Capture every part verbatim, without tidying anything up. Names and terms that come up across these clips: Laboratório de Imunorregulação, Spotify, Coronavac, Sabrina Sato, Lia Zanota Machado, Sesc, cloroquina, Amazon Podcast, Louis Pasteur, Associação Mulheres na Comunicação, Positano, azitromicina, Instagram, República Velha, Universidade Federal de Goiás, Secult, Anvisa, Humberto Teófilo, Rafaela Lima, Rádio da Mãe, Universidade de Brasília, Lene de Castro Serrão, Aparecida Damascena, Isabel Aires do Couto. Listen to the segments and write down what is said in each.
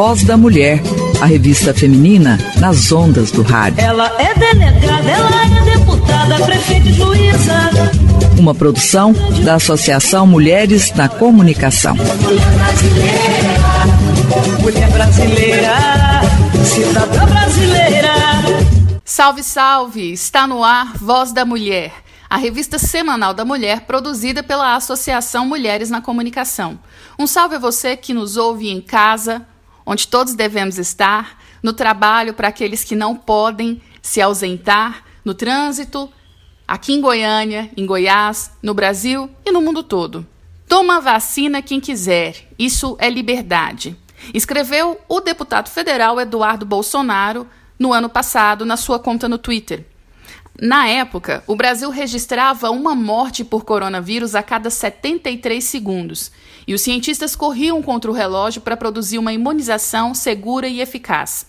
Voz da Mulher, a revista feminina nas ondas do rádio. Ela é delegada, ela é deputada, prefeita e juíza. Uma produção da Associação Mulheres na Comunicação. Mulher brasileira, mulher brasileira, cidadã brasileira. Salve, salve! Está no ar Voz da Mulher, a revista semanal da mulher produzida pela Associação Mulheres na Comunicação. Um salve a você que nos ouve em casa, onde todos devemos estar, no trabalho para aqueles que não podem se ausentar, no trânsito, aqui em Goiânia, em Goiás, no Brasil e no mundo todo. Toma vacina quem quiser, isso é liberdade. Escreveu o deputado federal Eduardo Bolsonaro no ano passado na sua conta no Twitter. Na época, o Brasil registrava uma morte por coronavírus a cada setenta e três segundos, e os cientistas corriam contra o relógio para produzir uma imunização segura e eficaz.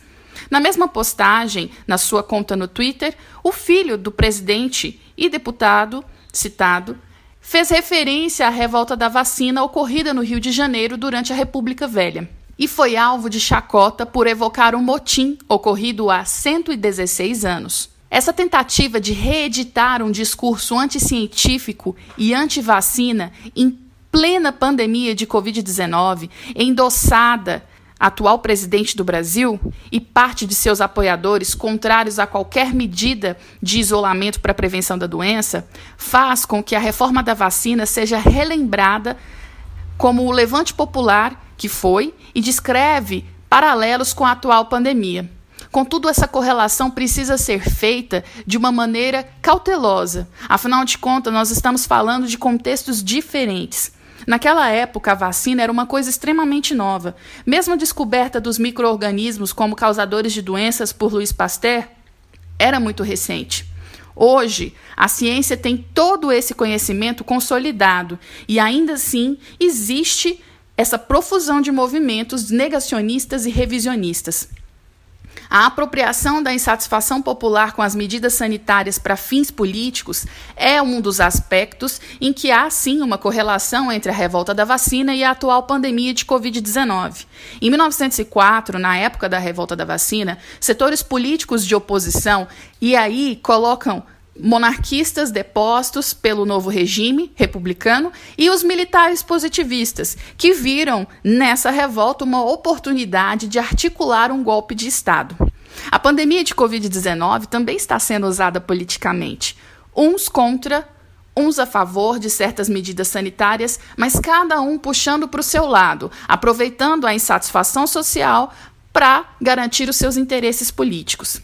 Na mesma postagem, na sua conta no Twitter, o filho do presidente e deputado citado fez referência à revolta da vacina ocorrida no Rio de Janeiro durante a República Velha, e foi alvo de chacota por evocar um motim ocorrido há cento e dezesseis anos. Essa tentativa de reeditar um discurso anticientífico e antivacina em plena pandemia de covid dezenove, endossada atual presidente do Brasil e parte de seus apoiadores contrários a qualquer medida de isolamento para a prevenção da doença, faz com que a reforma da vacina seja relembrada como o levante popular que foi e descreve paralelos com a atual pandemia. Contudo, essa correlação precisa ser feita de uma maneira cautelosa. Afinal de contas, nós estamos falando de contextos diferentes. Naquela época, a vacina era uma coisa extremamente nova. Mesmo a descoberta dos micro-organismos como causadores de doenças por Louis Pasteur era muito recente. Hoje, a ciência tem todo esse conhecimento consolidado e ainda assim existe essa profusão de movimentos negacionistas e revisionistas. A apropriação da insatisfação popular com as medidas sanitárias para fins políticos é um dos aspectos em que há, sim, uma correlação entre a revolta da vacina e a atual pandemia de covid dezenove. Em mil novecentos e quatro, na época da revolta da vacina, setores políticos de oposição, e aí colocam monarquistas depostos pelo novo regime republicano e os militares positivistas, que viram nessa revolta uma oportunidade de articular um golpe de Estado. A pandemia de covid dezenove também está sendo usada politicamente, uns contra, uns a favor de certas medidas sanitárias, mas cada um puxando para o seu lado, aproveitando a insatisfação social para garantir os seus interesses políticos.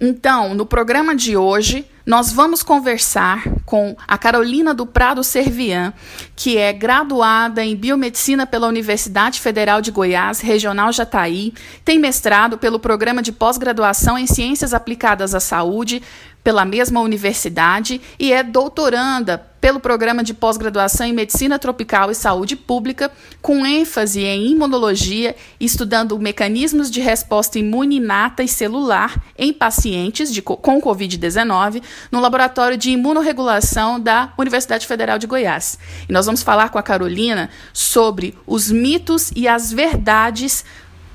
Então, no programa de hoje, nós vamos conversar com a Carolina do Prado Servian, que é graduada em Biomedicina pela Universidade Federal de Goiás, Regional Jataí, tem mestrado pelo Programa de Pós-Graduação em Ciências Aplicadas à Saúde, pela mesma universidade, e é doutoranda pelo Programa de Pós-Graduação em Medicina Tropical e Saúde Pública, com ênfase em imunologia, estudando mecanismos de resposta imune inata e celular em pacientes de, com covid dezenove, no Laboratório de Imunorregulação da Universidade Federal de Goiás. E nós vamos falar com a Carolina sobre os mitos e as verdades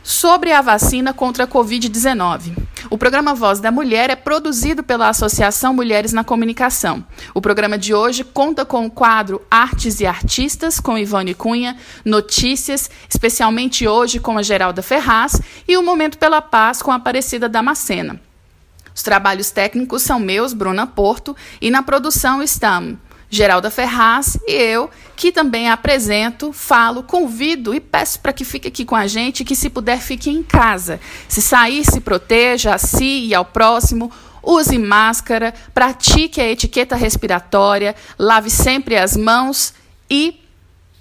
sobre a vacina contra a covid dezenove. O programa Voz da Mulher é produzido pela Associação Mulheres na Comunicação. O programa de hoje conta com o quadro Artes e Artistas, com Ivone Cunha, Notícias, especialmente hoje com a Geralda Ferraz, e o Momento pela Paz, com a Aparecida Damascena. Os trabalhos técnicos são meus, Bruna Porto, e na produção estamos Geralda Ferraz e eu, que também apresento, falo, convido e peço para que fique aqui com a gente, que se puder fique em casa. Se sair, se proteja a si e ao próximo, use máscara, pratique a etiqueta respiratória, lave sempre as mãos e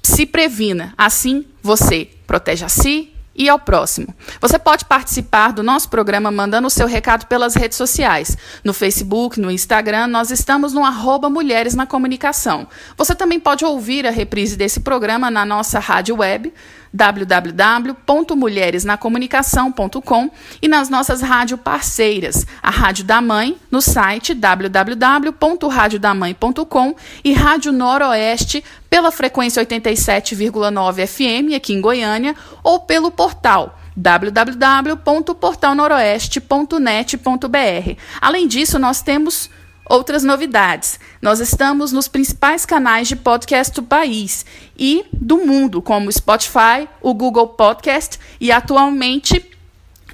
se previna. Assim você protege a si e ao próximo. Você pode participar do nosso programa mandando o seu recado pelas redes sociais. No Facebook, no Instagram, nós estamos no arroba Mulheres na Comunicação. Você também pode ouvir a reprise desse programa na nossa rádio web, w w w ponto mulheres na comunicação ponto com, e nas nossas rádio parceiras, a Rádio da Mãe, no site w w w ponto rádio da mãe ponto com e Rádio Noroeste, pela frequência oitenta e sete vírgula nove F M aqui em Goiânia, ou pelo portal w w w ponto portal noroeste ponto net ponto b r. Além disso, nós temos outras novidades. Nós estamos nos principais canais de podcast do país e do mundo, como o Spotify, o Google Podcast e, atualmente,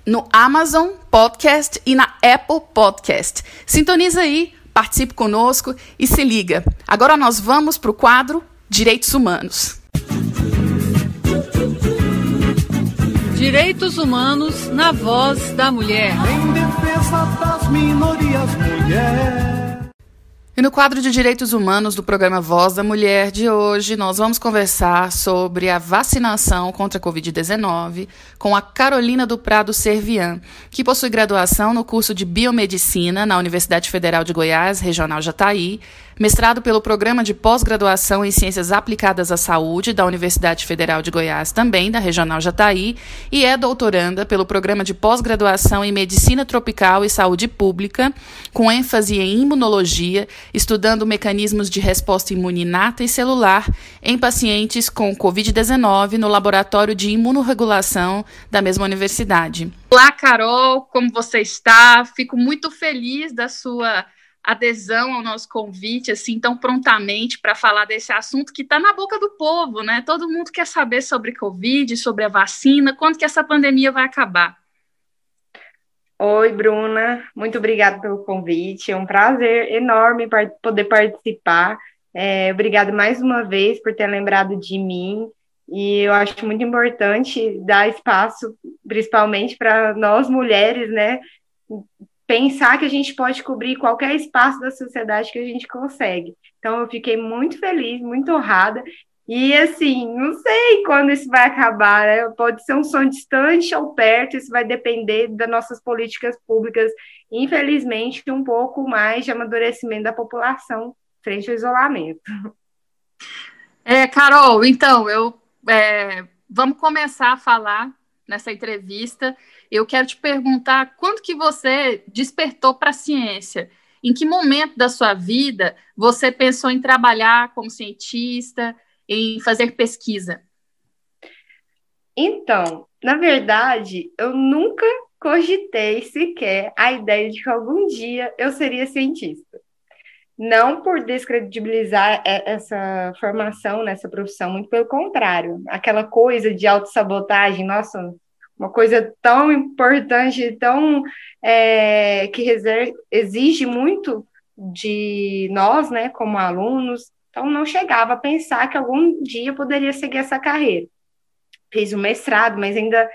no Amazon Podcast e na Apple Podcast. Sintoniza aí, participe conosco e se liga. Agora nós vamos para o quadro Direitos Humanos. Direitos Humanos na Voz da Mulher. Em defesa das minorias, mulher. E no quadro de Direitos Humanos do programa Voz da Mulher de hoje, nós vamos conversar sobre a vacinação contra a covid dezenove com a Carolina do Prado Servian, que possui graduação no curso de Biomedicina na Universidade Federal de Goiás, Regional Jataí, mestrado pelo Programa de Pós-Graduação em Ciências Aplicadas à Saúde da Universidade Federal de Goiás, também da Regional Jataí, e é doutoranda pelo Programa de Pós-Graduação em Medicina Tropical e Saúde Pública, com ênfase em imunologia, estudando mecanismos de resposta imuninata e celular em pacientes com covid dezenove no Laboratório de Imunorregulação da mesma universidade. Olá, Carol, como você está? Fico muito feliz da sua adesão ao nosso convite, assim, tão prontamente para falar desse assunto que está na boca do povo, né? Todo mundo quer saber sobre Covid, sobre a vacina, quando que essa pandemia vai acabar. Oi, Bruna, muito obrigada pelo convite, é um prazer enorme poder participar, é, obrigada mais uma vez por ter lembrado de mim, e eu acho muito importante dar espaço, principalmente para nós mulheres, né, pensar que a gente pode cobrir qualquer espaço da sociedade que a gente consegue. Então, eu fiquei muito feliz, muito honrada. E, assim, não sei quando isso vai acabar, né? Pode ser um sonho distante ou perto, isso vai depender das nossas políticas públicas, infelizmente, um pouco mais de amadurecimento da população frente ao isolamento. É, Carol, então, eu, é, vamos começar a falar nessa entrevista. Eu quero te perguntar quando que você despertou para a ciência? Em que momento da sua vida você pensou em trabalhar como cientista, em fazer pesquisa? Então, na verdade, eu nunca cogitei sequer a ideia de que algum dia eu seria cientista. Não por descredibilizar essa formação, nessa profissão, muito pelo contrário. Aquela coisa de autossabotagem, nossa, uma coisa tão importante, tão é, que exige muito de nós, né, como alunos. Então, não chegava a pensar que algum dia eu poderia seguir essa carreira. Fiz um mestrado, mas ainda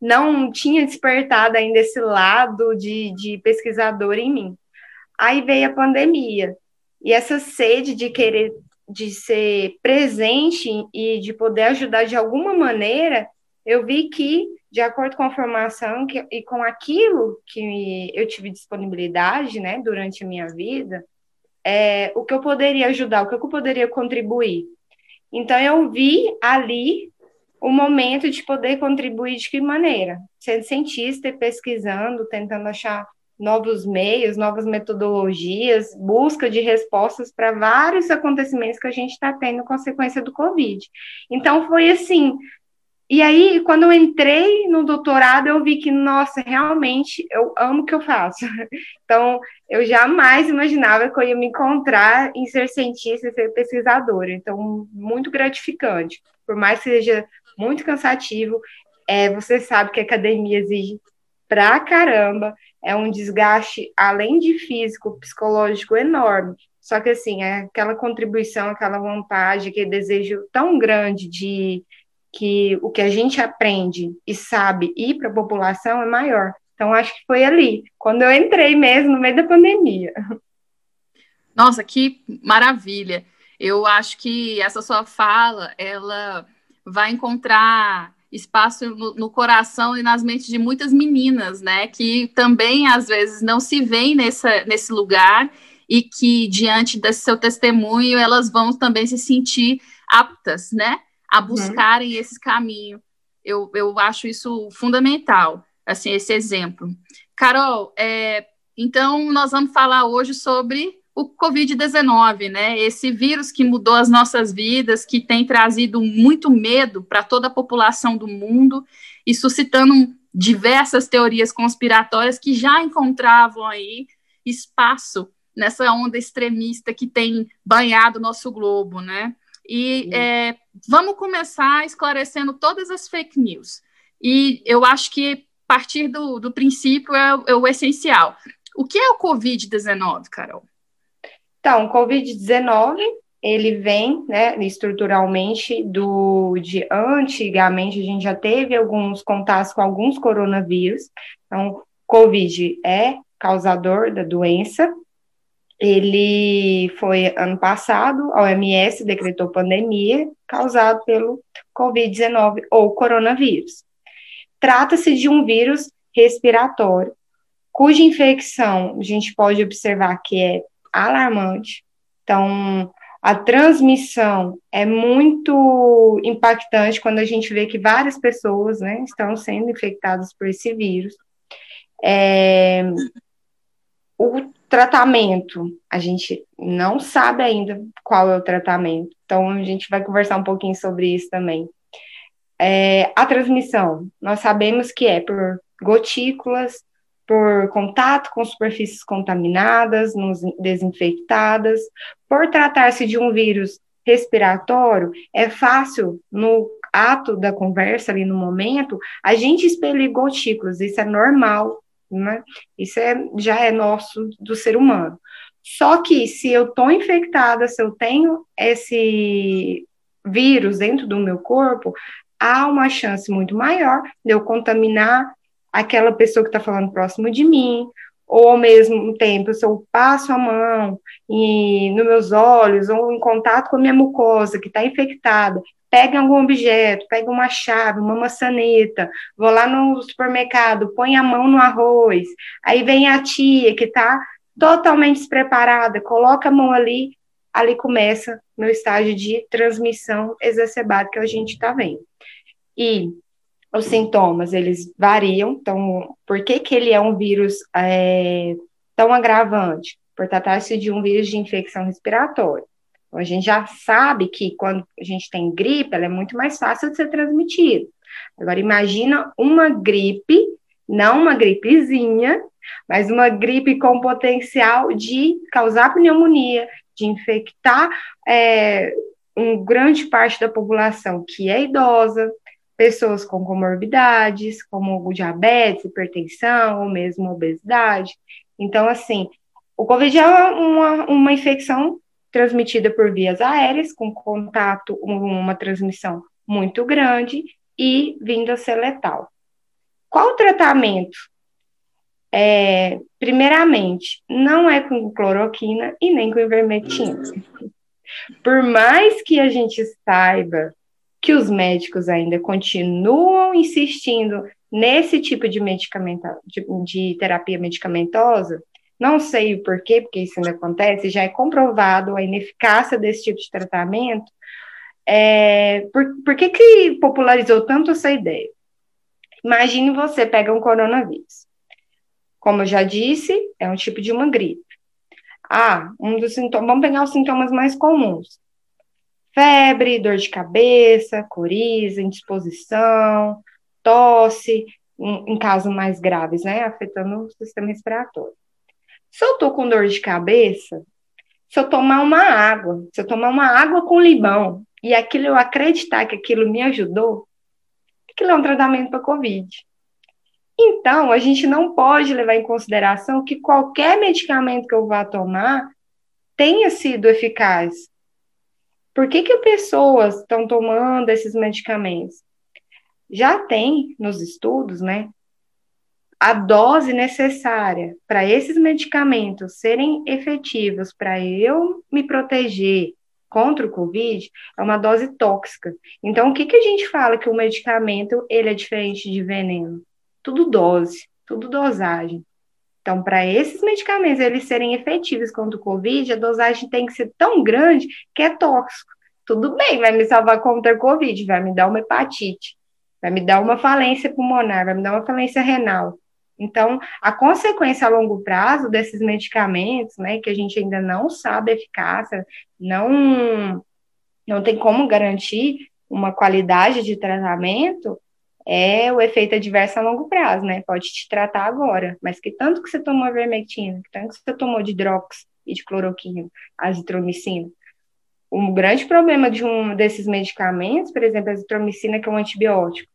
não tinha despertado ainda esse lado de, de pesquisador em mim. Aí veio a pandemia, e essa sede de querer, de ser presente e de poder ajudar de alguma maneira, eu vi que, de acordo com a formação que, e com aquilo que eu tive disponibilidade, né, durante a minha vida, é, o que eu poderia ajudar, o que eu poderia contribuir. Então, eu vi ali o momento de poder contribuir de que maneira? Sendo cientista e pesquisando, tentando achar novos meios, novas metodologias, busca de respostas para vários acontecimentos que a gente está tendo consequência do Covid. Então, foi assim. E aí, quando eu entrei no doutorado, eu vi que, nossa, realmente, eu amo o que eu faço. Então, eu jamais imaginava que eu ia me encontrar em ser cientista e ser pesquisadora. Então, muito gratificante. Por mais que seja muito cansativo, é, você sabe que a academia exige pra caramba, é um desgaste, além de físico, psicológico, enorme. Só que, assim, é aquela contribuição, aquela vontade, aquele desejo tão grande de que o que a gente aprende e sabe ir para a população é maior. Então, acho que foi ali, quando eu entrei mesmo, no meio da pandemia. Nossa, que maravilha! Eu acho que essa sua fala, ela vai encontrar espaço no, no coração e nas mentes de muitas meninas, né, que também, às vezes, não se veem nessa, nesse lugar e que, diante desse seu testemunho, elas vão também se sentir aptas, né, a buscarem uhum. esse caminho. Eu, eu acho isso fundamental, assim, esse exemplo. Carol, é, então, nós vamos falar hoje sobre o covid dezenove, né? Esse vírus que mudou as nossas vidas, que tem trazido muito medo para toda a população do mundo e suscitando diversas teorias conspiratórias que já encontravam aí espaço nessa onda extremista que tem banhado o nosso globo, né? E é, vamos começar esclarecendo todas as fake news. E eu acho que partir do, do princípio é, é o essencial. O que é o covid dezenove, Carol? Então, o covid dezenove, ele vem, né, estruturalmente do, de antigamente, a gente já teve alguns contatos com alguns coronavírus. Então, Covid é causador da doença. Ele foi, ano passado, a O M S decretou pandemia causada pelo covid dezenove ou coronavírus. Trata-se de um vírus respiratório, cuja infecção a gente pode observar que é alarmante. Então, a transmissão é muito impactante quando a gente vê que várias pessoas, né, estão sendo infectadas por esse vírus. É... O tratamento, a gente não sabe ainda qual é o tratamento, então a gente vai conversar um pouquinho sobre isso também. É, a transmissão, nós sabemos que é por gotículas, por contato com superfícies contaminadas, desinfectadas. Por tratar-se de um vírus respiratório, é fácil, no ato da conversa, ali no momento, a gente expelir gotículas, isso é normal. Né? Isso é, já é nosso, do ser humano. Só que se eu estou infectada, se eu tenho esse vírus dentro do meu corpo, há uma chance muito maior de eu contaminar aquela pessoa que está falando próximo de mim, ou ao mesmo tempo, se eu passo a mão e, nos meus olhos, ou em contato com a minha mucosa que está infectada, pega algum objeto, pega uma chave, uma maçaneta, vou lá no supermercado, põe a mão no arroz, aí vem a tia que está totalmente despreparada, coloca a mão ali, ali começa o meu estágio de transmissão exacerbada que a gente está vendo. E os sintomas, eles variam, então, por que que ele é um vírus é, tão agravante? Por tratar-se de um vírus de infecção respiratória. A gente já sabe que quando a gente tem gripe, ela é muito mais fácil de ser transmitida. Agora, imagina uma gripe, não uma gripezinha, mas uma gripe com potencial de causar pneumonia, de infectar é, uma grande parte da população que é idosa, pessoas com comorbidades, como diabetes, hipertensão, ou mesmo obesidade. Então, assim, o Covid é uma, uma infecção transmitida por vias aéreas, com contato, uma transmissão muito grande e vindo a ser letal. Qual o tratamento? É, primeiramente, não é com cloroquina e nem com ivermectina. Por mais que a gente saiba que os médicos ainda continuam insistindo nesse tipo de, de, de terapia medicamentosa, não sei o porquê, porque isso ainda acontece, já é comprovado a ineficácia desse tipo de tratamento. É, por por que, que popularizou tanto essa ideia? Imagine você pega um coronavírus. Como eu já disse, é um tipo de uma gripe. Ah, um dos sintomas, vamos pegar os sintomas mais comuns. Febre, dor de cabeça, coriza, indisposição, tosse, em, em casos mais graves, né, afetando o sistema respiratório. Se eu tô com dor de cabeça, se eu tomar uma água, se eu tomar uma água com limão e aquilo eu acreditar que aquilo me ajudou, aquilo é um tratamento para Covid. Então, a gente não pode levar em consideração que qualquer medicamento que eu vá tomar tenha sido eficaz. Por que que as pessoas estão tomando esses medicamentos? Já tem nos estudos, né? A dose necessária para esses medicamentos serem efetivos, para eu me proteger contra o Covid, é uma dose tóxica. Então, o que, que a gente fala que o medicamento ele é diferente de veneno? Tudo dose, tudo dosagem. Então, para esses medicamentos eles serem efetivos contra o Covid, a dosagem tem que ser tão grande que é tóxico. Tudo bem, vai me salvar contra o Covid, vai me dar uma hepatite, vai me dar uma falência pulmonar, vai me dar uma falência renal. Então, a consequência a longo prazo desses medicamentos, né, que a gente ainda não sabe a eficácia, não, não tem como garantir uma qualidade de tratamento, é o efeito adverso a longo prazo, né? Pode te tratar agora, mas que tanto que você tomou ivermectina, que tanto que você tomou de hidrox e de cloroquina, azitromicina. Um grande problema de um desses medicamentos, por exemplo, a azitromicina, que é um antibiótico.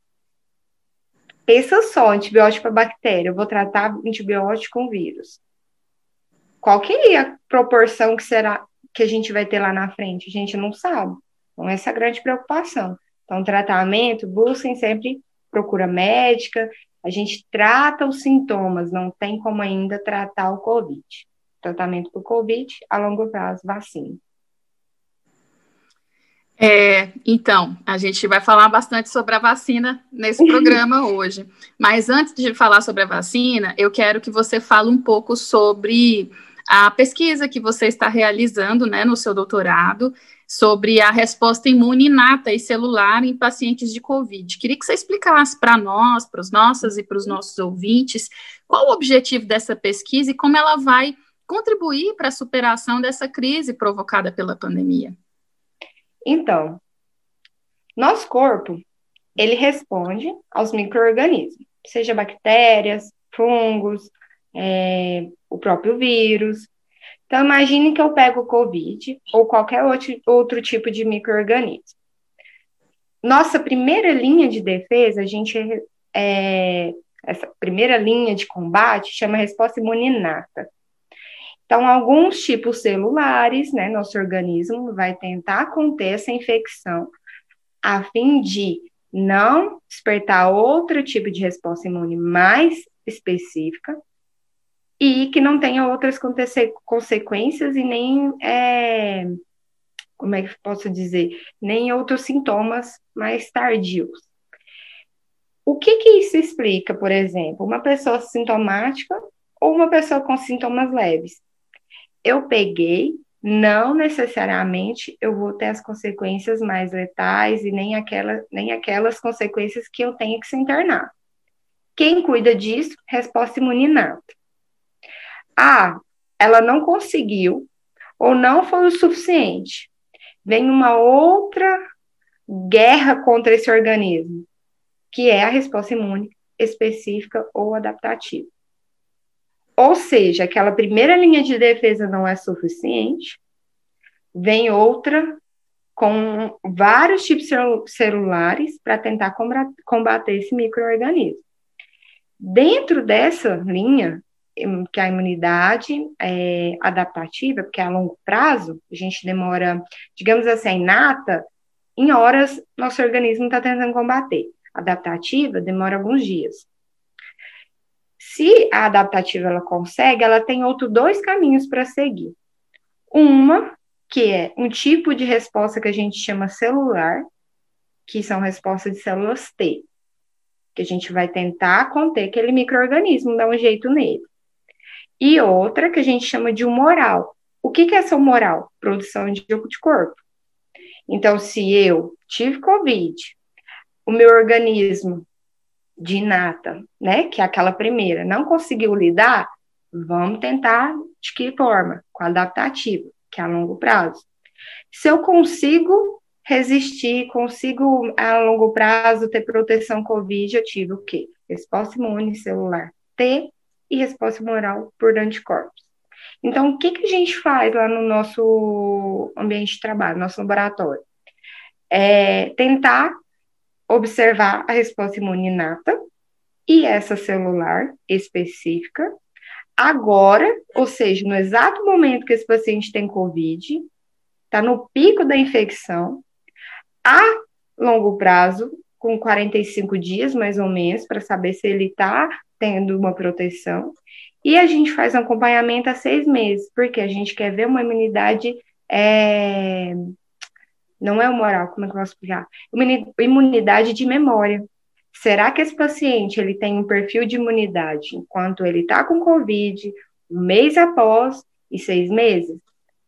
Pensa só, antibiótico para bactéria, eu vou tratar antibiótico com vírus. Qual que é a proporção que, será, que a gente vai ter lá na frente? A gente não sabe. Então, essa é a grande preocupação. Então, tratamento, busquem sempre procura médica, a gente trata os sintomas, não tem como ainda tratar o COVID. Tratamento para o COVID, a longo prazo, vacina. É, então, a gente vai falar bastante sobre a vacina nesse programa hoje, mas antes de falar sobre a vacina, eu quero que você fale um pouco sobre a pesquisa que você está realizando, né, no seu doutorado, sobre a resposta imune inata e celular em pacientes de COVID. Queria que você explicasse para nós, para os nossos e para os nossos ouvintes, qual o objetivo dessa pesquisa e como ela vai contribuir para a superação dessa crise provocada pela pandemia. Então, nosso corpo, ele responde aos micro-organismos, seja bactérias, fungos, é, o próprio vírus. Então, imagine que eu pego o COVID ou qualquer outro, outro tipo de micro-organismo. Nossa primeira linha de defesa, a gente, é, essa primeira linha de combate chama resposta imune inata. Então, alguns tipos celulares, né, nosso organismo vai tentar conter essa infecção a fim de não despertar outro tipo de resposta imune mais específica e que não tenha outras conse- consequências e nem, é, como é que posso dizer, nem outros sintomas mais tardios. O que que isso explica, por exemplo, uma pessoa sintomática ou uma pessoa com sintomas leves? Eu peguei, não necessariamente eu vou ter as consequências mais letais e nem, aquela, nem aquelas consequências que eu tenho que se internar. Quem cuida disso? Resposta imune inata. Ah, ela não conseguiu ou não foi o suficiente. Vem uma outra guerra contra esse organismo, que é a resposta imune específica ou adaptativa. Ou seja, aquela primeira linha de defesa não é suficiente, vem outra com vários tipos celulares para tentar combater esse micro-organismo. Dentro dessa linha, que é a imunidade é adaptativa, porque é a longo prazo, a gente demora, digamos assim, a inata, em horas nosso organismo está tentando combater. Adaptativa demora alguns dias. Se a adaptativa ela consegue, ela tem outros dois caminhos para seguir. Uma, que é um tipo de resposta que a gente chama celular, que são respostas de células T, que a gente vai tentar conter aquele micro-organismo, dar um jeito nele. E outra, que a gente chama de humoral. O que, que é essa humoral? Produção de anticorpo. Então, se eu tive COVID, o meu organismo de inata, né, que é aquela primeira, não conseguiu lidar, vamos tentar de que forma? Com a adaptativa, que é a longo prazo. Se eu consigo resistir, consigo a longo prazo ter proteção COVID, eu tive o quê? Resposta imune celular T e resposta humoral por anticorpos. Então, o que, que a gente faz lá no nosso ambiente de trabalho, nosso laboratório? É tentar observar a resposta imune inata e essa celular específica, agora, ou seja, no exato momento que esse paciente tem COVID, está no pico da infecção, a longo prazo, com quarenta e cinco dias mais ou menos, para saber se ele está tendo uma proteção, e a gente faz um acompanhamento a seis meses, porque a gente quer ver uma imunidade... É... Não é humoral, como é que eu posso explicar? Imunidade de memória. Será que esse paciente ele tem um perfil de imunidade enquanto ele está com COVID, um mês após e seis meses?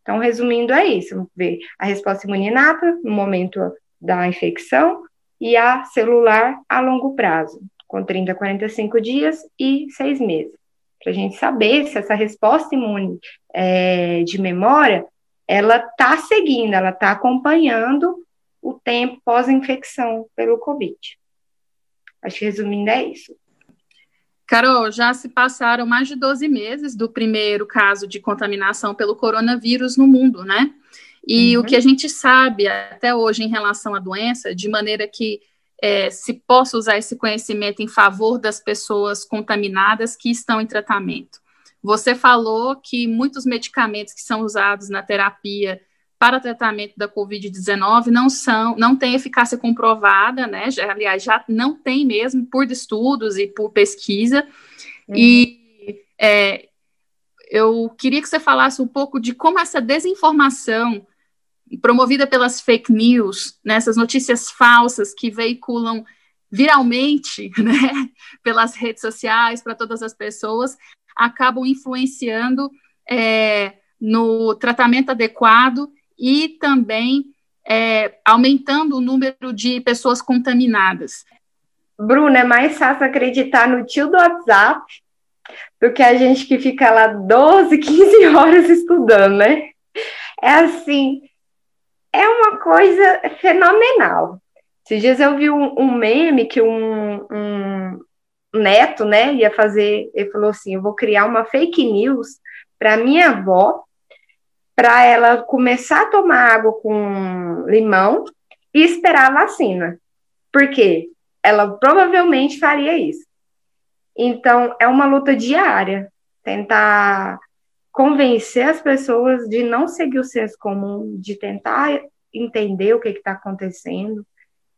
Então, resumindo, é isso. Vamos ver a resposta imune inata no momento da infecção e a celular a longo prazo. com trinta a quarenta e cinco dias e seis meses, para a gente saber se essa resposta imune é, de memória, ela está seguindo, ela está acompanhando o tempo pós-infecção pelo COVID. Acho que resumindo é isso. Carol, já se passaram mais de doze meses do primeiro caso de contaminação pelo coronavírus no mundo, né? E uhum. o que a gente sabe até hoje em relação à doença, de maneira que é, se possa usar esse conhecimento em favor das pessoas contaminadas que estão em tratamento. Você falou que muitos medicamentos que são usados na terapia para tratamento da covid dezenove não são, não tem eficácia comprovada, né? Já, aliás, já não tem mesmo por estudos e por pesquisa. Uhum. E é, eu queria que você falasse um pouco de como essa desinformação promovida pelas fake news, né, essas notícias falsas que veiculam viralmente, né, pelas redes sociais para todas as pessoas, acabam influenciando é, no tratamento adequado e também é, aumentando o número de pessoas contaminadas. Bruna, é mais fácil acreditar no tio do WhatsApp do que a gente que fica lá doze, quinze horas estudando, né? É assim, é uma coisa fenomenal. Esses dias eu vi um, um meme que um... um neto, né, ia fazer, ele falou assim, eu vou criar uma fake news para minha avó, para ela começar a tomar água com limão e esperar a vacina, porque ela provavelmente faria isso. Então, é uma luta diária, tentar convencer as pessoas de não seguir o senso comum, de tentar entender o que está acontecendo.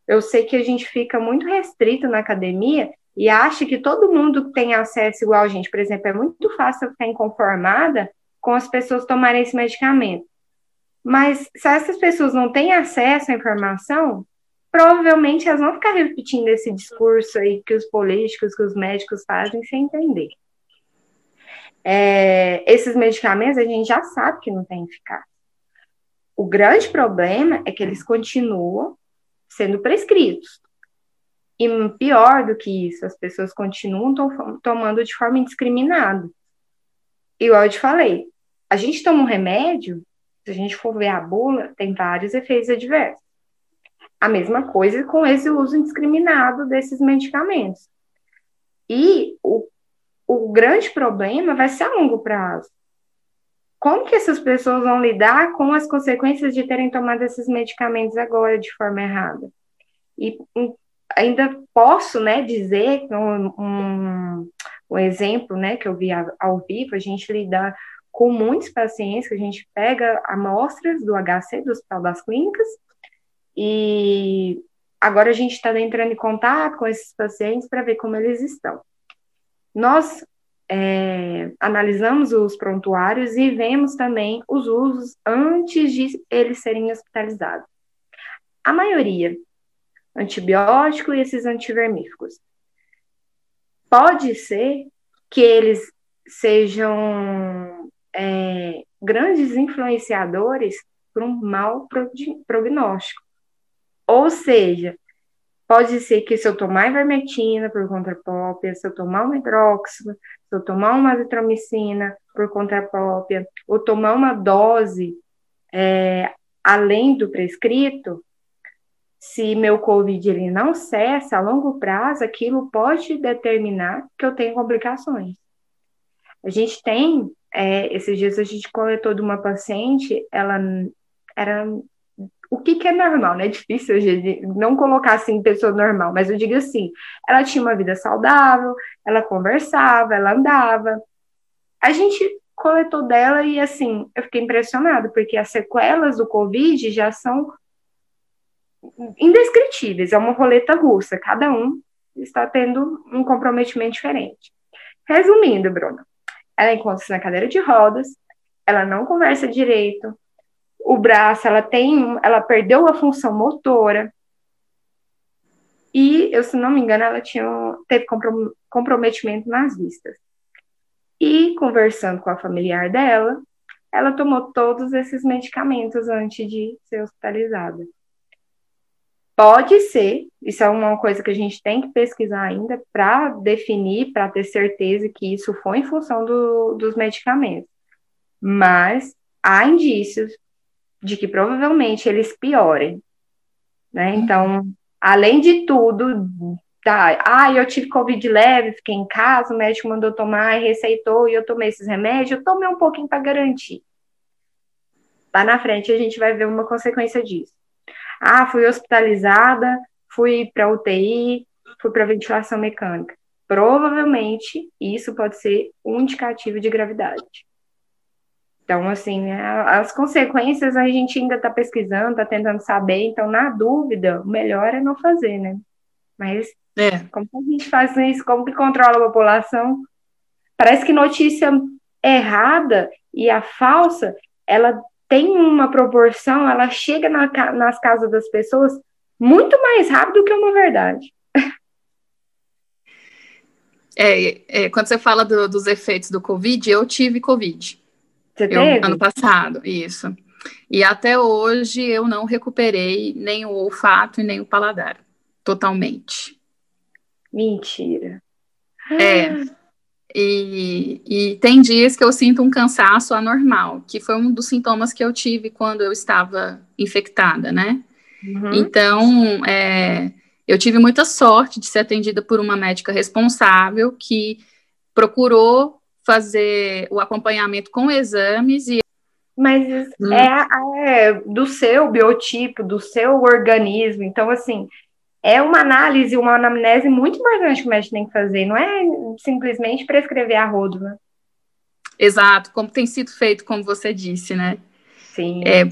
Eu sei que a gente fica muito restrito na academia e acha que todo mundo tem acesso igual a gente. Por exemplo, é muito fácil eu ficar inconformada com as pessoas tomarem esse medicamento. Mas se essas pessoas não têm acesso à informação, provavelmente elas vão ficar repetindo esse discurso aí que os políticos, que os médicos fazem sem entender. É, esses medicamentos a gente já sabe que não tem eficácia. O grande problema é que eles continuam sendo prescritos. E pior do que isso, as pessoas continuam tom- tomando de forma indiscriminada. Igual eu te falei, a gente toma um remédio, se a gente for ver a bula, tem vários efeitos adversos. A mesma coisa com esse uso indiscriminado desses medicamentos. E o, o grande problema vai ser a longo prazo. Como que essas pessoas vão lidar com as consequências de terem tomado esses medicamentos agora de forma errada? E ainda posso, né, dizer um, um, um exemplo, né, que eu vi ao vivo, a gente lida com muitos pacientes que a gente pega amostras do H C, do Hospital das Clínicas, e agora a gente está entrando em contato com esses pacientes para ver como eles estão. Nós é, analisamos os prontuários e vemos também os usos antes de eles serem hospitalizados. A maioria antibiótico e esses antivermíficos. Pode ser que eles sejam é, grandes influenciadores por um mau prognóstico. Ou seja, pode ser que se eu tomar ivermectina por conta própria, se eu tomar uma hidróxido, se eu tomar uma azitromicina por conta própria, ou tomar uma dose é, além do prescrito, se meu COVID ele não cessa a longo prazo, aquilo pode determinar que eu tenho complicações. A gente tem, é, esses dias a gente coletou de uma paciente, ela era, o que que é normal, né? É difícil hoje não colocar assim pessoa normal, mas eu digo assim, ela tinha uma vida saudável, ela conversava, ela andava. A gente coletou dela e assim, eu fiquei impressionada, porque as sequelas do COVID já são indescritíveis, é uma roleta russa, cada um está tendo um comprometimento diferente. Resumindo, Bruna, ela encontra-se na cadeira de rodas, ela não conversa direito, o braço, ela tem, ela perdeu a função motora, e, eu, se não me engano, ela tinha, teve comprometimento nas vistas. E, conversando com a familiar dela, ela tomou todos esses medicamentos antes de ser hospitalizada. Pode ser, isso é uma coisa que a gente tem que pesquisar ainda para definir, para ter certeza que isso foi em função do, dos medicamentos. Mas há indícios de que provavelmente eles piorem, né? Então, além de tudo, tá, ah, eu tive Covid leve, fiquei em casa, o médico mandou tomar, receitou, e eu tomei esses remédios, eu tomei um pouquinho para garantir. Lá na frente a gente vai ver uma consequência disso. Ah, fui hospitalizada, fui para U T I, fui para ventilação mecânica. Provavelmente isso pode ser um indicativo de gravidade. Então, assim, as consequências a gente ainda está pesquisando, está tentando saber. Então, na dúvida, o melhor é não fazer, né? Mas é. Como a gente faz isso? Como que controla a população? Parece que notícia errada e a falsa, ela tem uma proporção, ela chega na, nas casas das pessoas muito mais rápido que uma verdade. É, é, quando você fala do, dos efeitos do Covid, eu tive Covid. Eu, ano passado, isso. E até hoje eu não recuperei nem o olfato e nem o paladar. Totalmente. Mentira. É. E, e tem dias que eu sinto um cansaço anormal, que foi um dos sintomas que eu tive quando eu estava infectada, né? Uhum. Então, é, eu tive muita sorte de ser atendida por uma médica responsável que procurou fazer o acompanhamento com exames e... Mas hum. é, é do seu biotipo, do seu organismo, então, assim, é uma análise, uma anamnese muito importante que o médico tem que fazer, não é simplesmente prescrever a rodo, né? Exato, como tem sido feito, como você disse, né? Sim. É,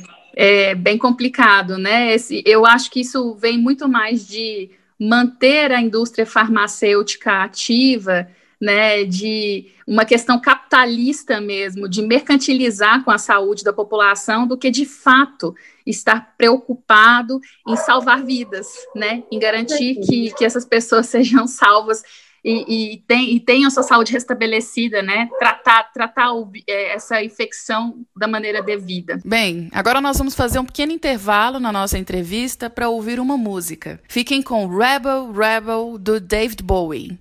é bem complicado, né? Esse, eu acho que isso vem muito mais de manter a indústria farmacêutica ativa, né, de uma questão capitalista mesmo, de mercantilizar com a saúde da população, do que de fato estar preocupado em salvar vidas, né, em garantir que, que essas pessoas sejam salvas e, e, tem, e tenham sua saúde restabelecida, né, tratar, tratar o, é, essa infecção da maneira devida. Bem, agora nós vamos fazer um pequeno intervalo na nossa entrevista para ouvir uma música. Fiquem com Rebel, Rebel, do David Bowie.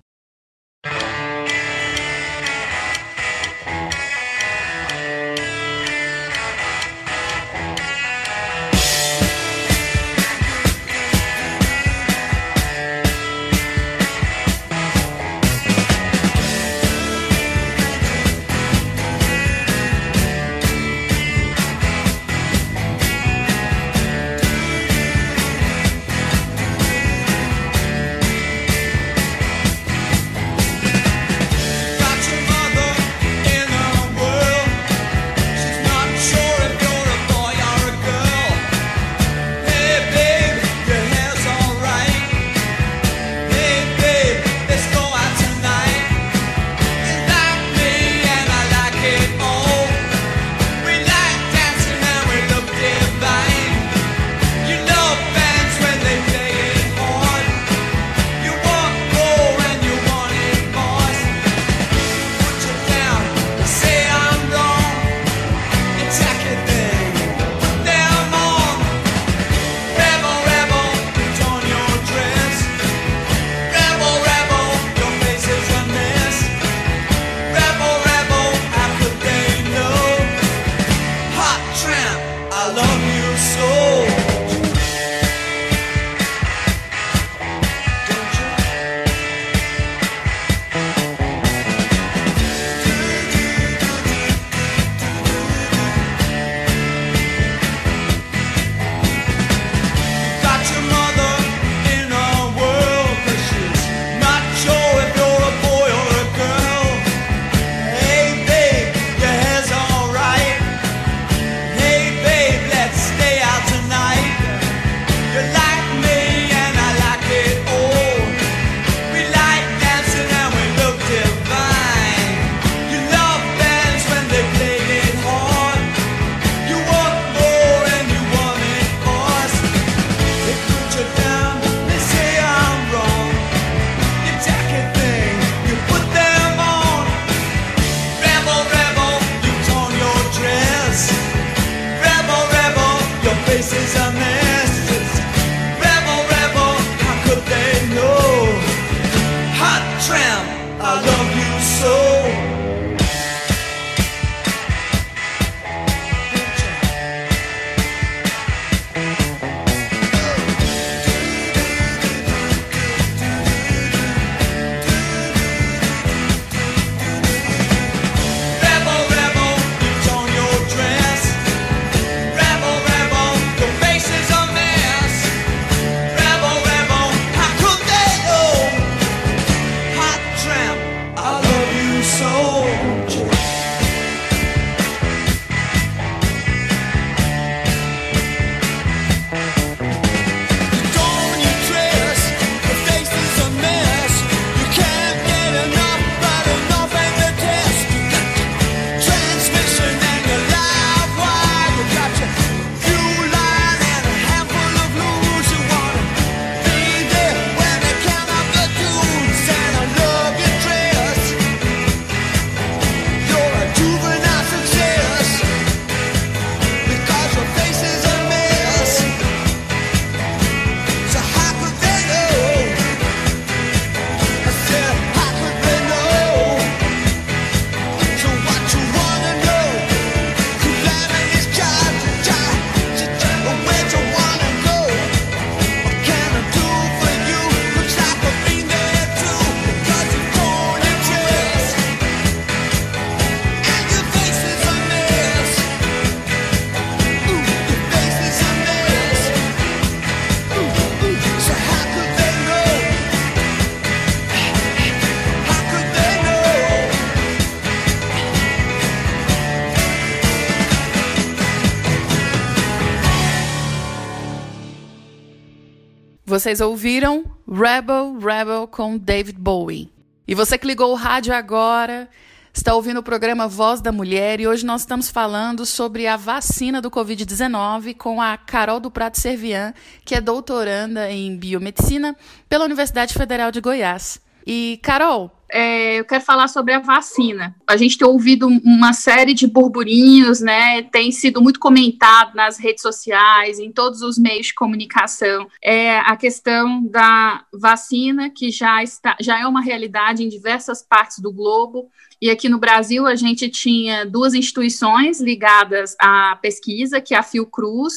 Vocês ouviram Rebel, Rebel com David Bowie. E você que ligou o rádio agora, está ouvindo o programa Voz da Mulher, e hoje nós estamos falando sobre a vacina do covid dezenove com a Carol do Prado Servian, que é doutoranda em biomedicina pela Universidade Federal de Goiás. E, Carol, é, eu quero falar sobre a vacina. A gente tem ouvido uma série de burburinhos, né? Tem sido muito comentado nas redes sociais, em todos os meios de comunicação. É a questão da vacina, que já, está, já é uma realidade em diversas partes do globo. E aqui no Brasil, a gente tinha duas instituições ligadas à pesquisa, que é a Fiocruz,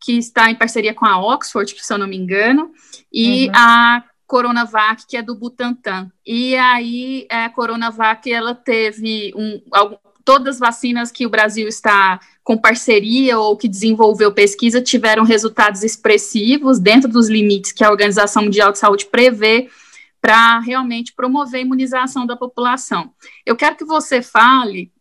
que está em parceria com a Oxford, se eu não me engano, e uhum. a Coronavac, que é do Butantan. E aí, a Coronavac, ela teve um, todas as vacinas que o Brasil está com parceria ou que desenvolveu pesquisa tiveram resultados expressivos dentro dos limites que a Organização Mundial de Saúde prevê para realmente promover a imunização da população. Eu quero que você fale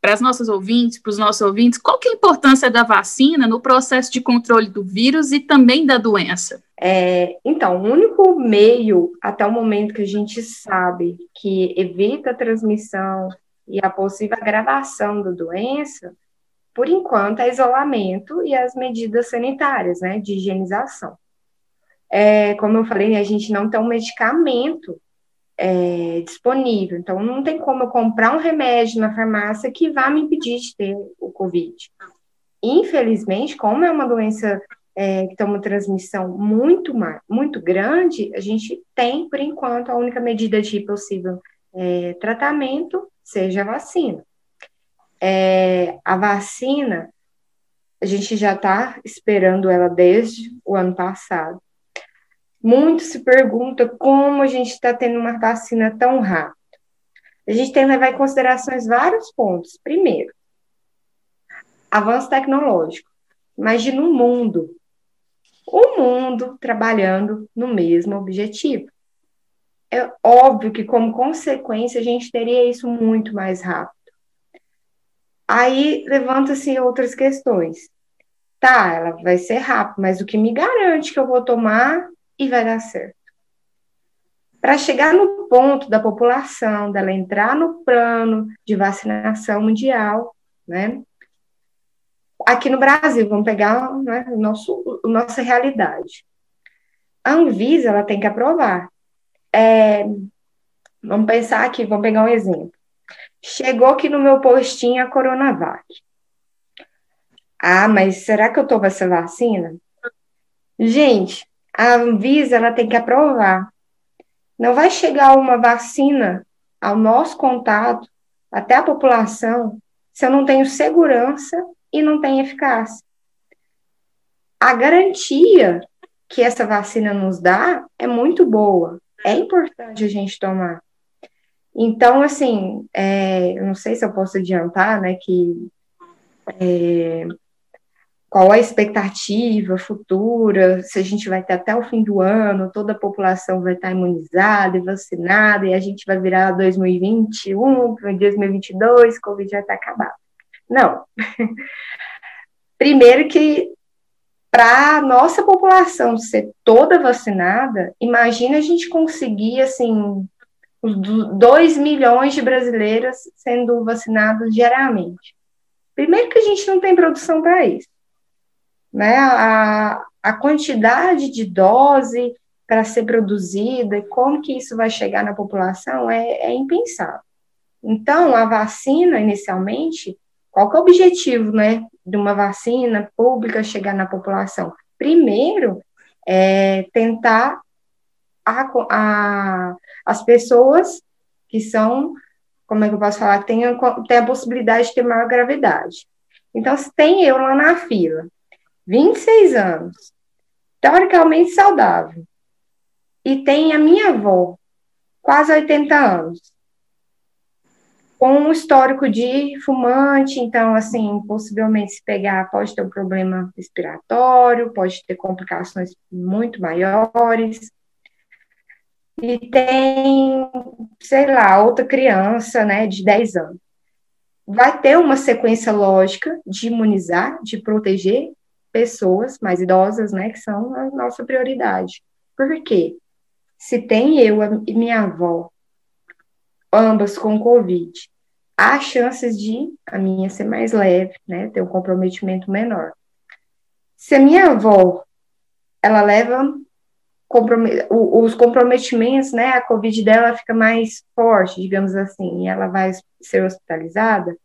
para as nossas ouvintes, para os nossos ouvintes, qual que é a importância da vacina no processo de controle do vírus e também da doença? É, então, o único meio, até o momento, que a gente sabe que evita a transmissão e a possível agravação da doença, por enquanto, é isolamento e as medidas sanitárias, né, de higienização. É, como eu falei, a gente não tem um medicamento é, disponível, então não tem como eu comprar um remédio na farmácia que vá me impedir de ter o Covid. Infelizmente, como é uma doença É, que tem uma transmissão muito, muito grande, a gente tem, por enquanto, a única medida de possível é, tratamento, seja a vacina. É, a vacina, a gente já está esperando ela desde o ano passado. Muito se pergunta como a gente está tendo uma vacina tão rápido. A gente tem que levar em consideração vários pontos. Primeiro, avanço tecnológico. Imagina o mundo, o mundo trabalhando no mesmo objetivo. É óbvio que, como consequência, a gente teria isso muito mais rápido. Aí, levanta-se outras questões. Tá, ela vai ser rápida, mas o que me garante que eu vou tomar e vai dar certo? Para chegar no ponto da população, dela entrar no plano de vacinação mundial, né? Aqui no Brasil, vamos pegar, né, o nosso, a nossa realidade. A Anvisa, ela tem que aprovar. É, vamos pensar aqui, vamos pegar um exemplo. Chegou aqui no meu postinho a Coronavac. Ah, mas será que eu tomo essa vacina? Gente, a Anvisa, ela tem que aprovar. Não vai chegar uma vacina ao nosso contato, até a população, se eu não tenho segurança e não tem eficácia. A garantia que essa vacina nos dá é muito boa, é importante a gente tomar. Então, assim, é, eu não sei se eu posso adiantar, né, que é, qual a expectativa futura, se a gente vai ter até o fim do ano, toda a população vai estar imunizada e vacinada, e a gente vai virar dois mil e vinte e um, dois mil e vinte e dois, Covid já está acabado. Não. Primeiro que, para a nossa população ser toda vacinada, imagina a gente conseguir, assim, dois milhões de brasileiras sendo vacinadas diariamente. Primeiro que a gente não tem produção para isso. Né? A, a quantidade de dose para ser produzida, como que isso vai chegar na população, é, é impensável. Então, a vacina, inicialmente, qual que é o objetivo, né, de uma vacina pública chegar na população? Primeiro, é tentar a, a, as pessoas que são, como é que eu posso falar, têm a, têm a possibilidade de ter maior gravidade. Então, se tem eu lá na fila, vinte e seis anos, teoricamente saudável, e tem a minha avó, quase oitenta anos, com um histórico de fumante, então, assim, possivelmente se pegar pode ter um problema respiratório, pode ter complicações muito maiores, e tem, sei lá, outra criança, né, de dez anos. Vai ter uma sequência lógica de imunizar, de proteger pessoas mais idosas, né, que são a nossa prioridade. Por quê? Se tem eu e minha avó, ambas com Covid, há chances de a minha ser mais leve, né, ter um comprometimento menor. Se a minha avó, ela leva compromet- os comprometimentos, né, a Covid dela fica mais forte, digamos assim, e ela vai ser hospitalizada,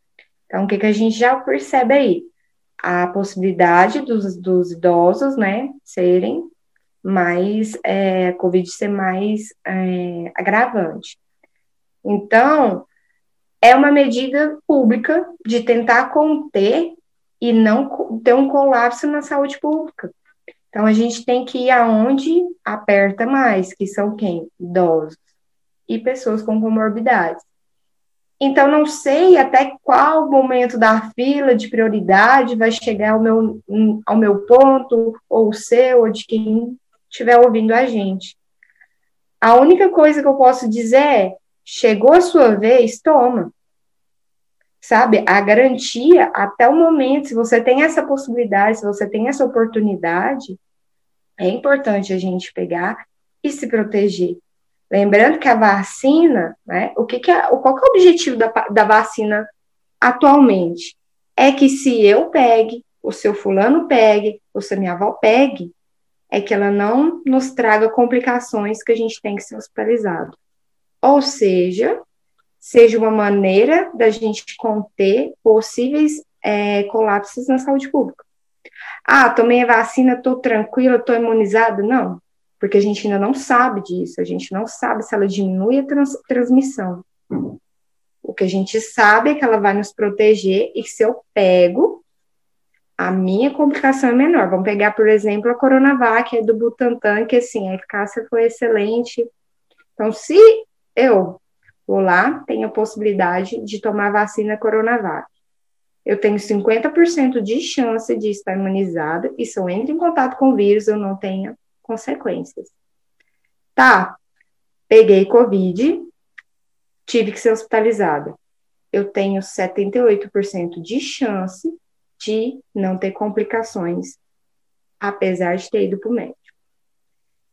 então o que, que a gente já percebe aí? A possibilidade dos, dos idosos, né, serem mais, é, Covid ser mais é, agravante. Então, é uma medida pública de tentar conter e não ter um colapso na saúde pública. Então, a gente tem que ir aonde aperta mais, que são quem? Idosos e pessoas com comorbidades. Então, não sei até qual momento da fila de prioridade vai chegar ao meu, ao meu ponto, ou o seu, ou de quem estiver ouvindo a gente. A única coisa que eu posso dizer é, chegou a sua vez, toma. Sabe, a garantia, até o momento, se você tem essa possibilidade, se você tem essa oportunidade, é importante a gente pegar e se proteger. Lembrando que a vacina, né, o que que é, qual que é o objetivo da, da vacina atualmente? É que se eu pegue, ou se o fulano pegue, ou se a minha avó pegue, é que ela não nos traga complicações que a gente tem que ser hospitalizado. Ou seja, seja uma maneira da gente conter possíveis é, colapsos na saúde pública. Ah, tomei a vacina, estou tranquila, estou imunizada? Não. Porque a gente ainda não sabe disso, a gente não sabe se ela diminui a trans- transmissão. O que a gente sabe é que ela vai nos proteger e que se eu pego, a minha complicação é menor. Vamos pegar, por exemplo, a Coronavac, que é do Butantan, que assim, a eficácia foi excelente. Então, se eu vou lá, tenho a possibilidade de tomar a vacina Coronavac, eu tenho cinquenta por cento de chance de estar imunizada e se eu entro em contato com o vírus, eu não tenho consequências. Tá, peguei Covid, tive que ser hospitalizada. Eu tenho setenta e oito por cento de chance de não ter complicações, apesar de ter ido para o médico.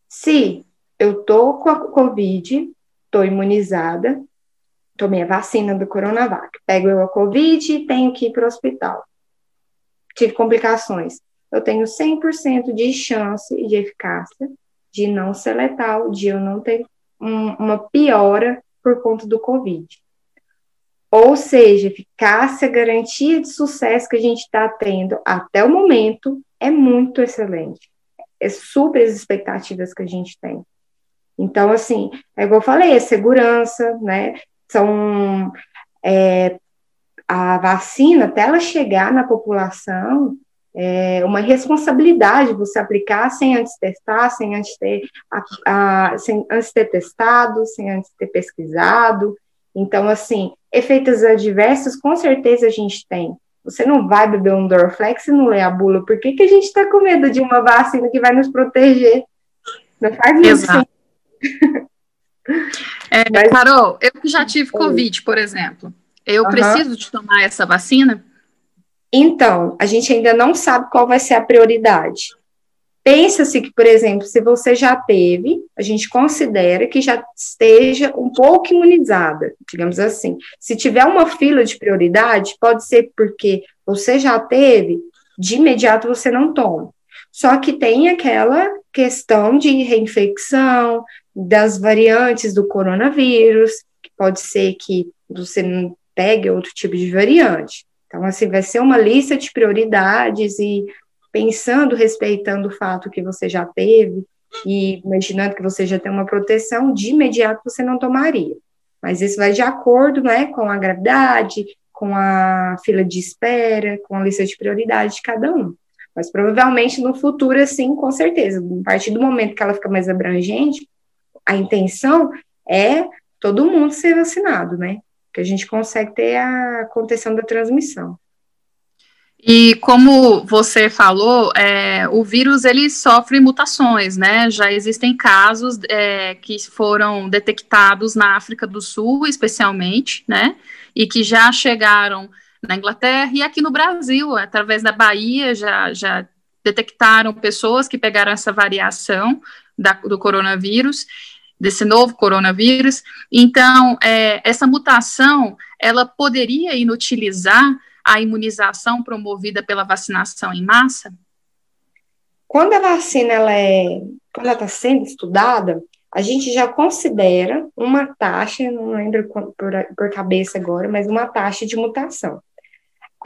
Se eu tô com a Covid, tô imunizada, tomei a vacina do Coronavac, pego eu a Covid e tenho que ir para o hospital. Tive complicações. Eu tenho cem por cento de chance e de eficácia de não ser letal, de eu não ter um, uma piora por conta do Covid. Ou seja, eficácia, garantia de sucesso que a gente está tendo até o momento é muito excelente. É super as expectativas que a gente tem. Então, assim, é igual eu falei, é segurança, né? São, é, a vacina, até ela chegar na população, é uma responsabilidade você aplicar sem antes testar, sem antes ter, a, a, sem antes ter testado, sem antes ter pesquisado. Então, assim, efeitos adversos, com certeza a gente tem. Você não vai beber um Dorflex e não ler a bula. Por que, que a gente está com medo de uma vacina que vai nos proteger? Não faz isso. É, Mas... Carol, eu que já tive Covid, por exemplo, eu uhum. preciso de tomar essa vacina? Então, a gente ainda não sabe qual vai ser a prioridade. Pensa-se que, por exemplo, se você já teve, a gente considera que já esteja um pouco imunizada, digamos assim. Se tiver uma fila de prioridade, pode ser porque você já teve, de imediato você não toma. Só que tem aquela questão de reinfecção, das variantes do coronavírus, que pode ser que você não pegue outro tipo de variante. Então, assim, vai ser uma lista de prioridades e pensando, respeitando o fato que você já teve e imaginando que você já tem uma proteção, de imediato você não tomaria. Mas isso vai de acordo, né, com a gravidade, com a fila de espera, com a lista de prioridades de cada um. Mas provavelmente no futuro, assim, com certeza, a partir do momento que ela fica mais abrangente, a intenção é todo mundo ser vacinado, né? Que a gente consegue ter a contenção da transmissão. E como você falou, é, o vírus ele sofre mutações, né? Já existem casos é, que foram detectados na África do Sul, especialmente, né? E que já chegaram na Inglaterra e aqui no Brasil, através da Bahia, já, já detectaram pessoas que pegaram essa variação, da, do coronavírus, desse novo coronavírus. Então, é, essa mutação, ela poderia inutilizar a imunização promovida pela vacinação em massa? Quando a vacina ela é, quando ela está sendo estudada, a gente já considera uma taxa, não lembro por, por cabeça agora, mas uma taxa de mutação.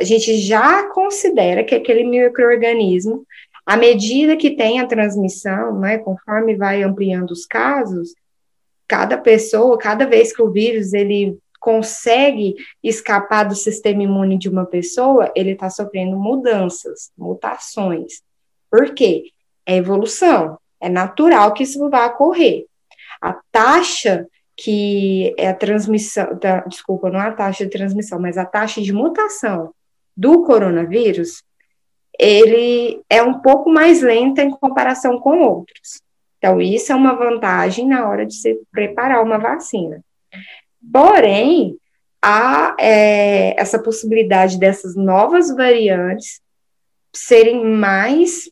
A gente já considera que aquele micro-organismo, à medida que tem a transmissão, né, conforme vai ampliando os casos, cada pessoa, cada vez que o vírus ele consegue escapar do sistema imune de uma pessoa, ele está sofrendo mudanças, mutações. Por quê? É evolução, é natural que isso vá ocorrer. A taxa que é a transmissão, da, desculpa, não a taxa de transmissão, mas a taxa de mutação do coronavírus, ele é um pouco mais lenta em comparação com outros. Então, isso é uma vantagem na hora de se preparar uma vacina. Porém, há é, essa possibilidade dessas novas variantes serem mais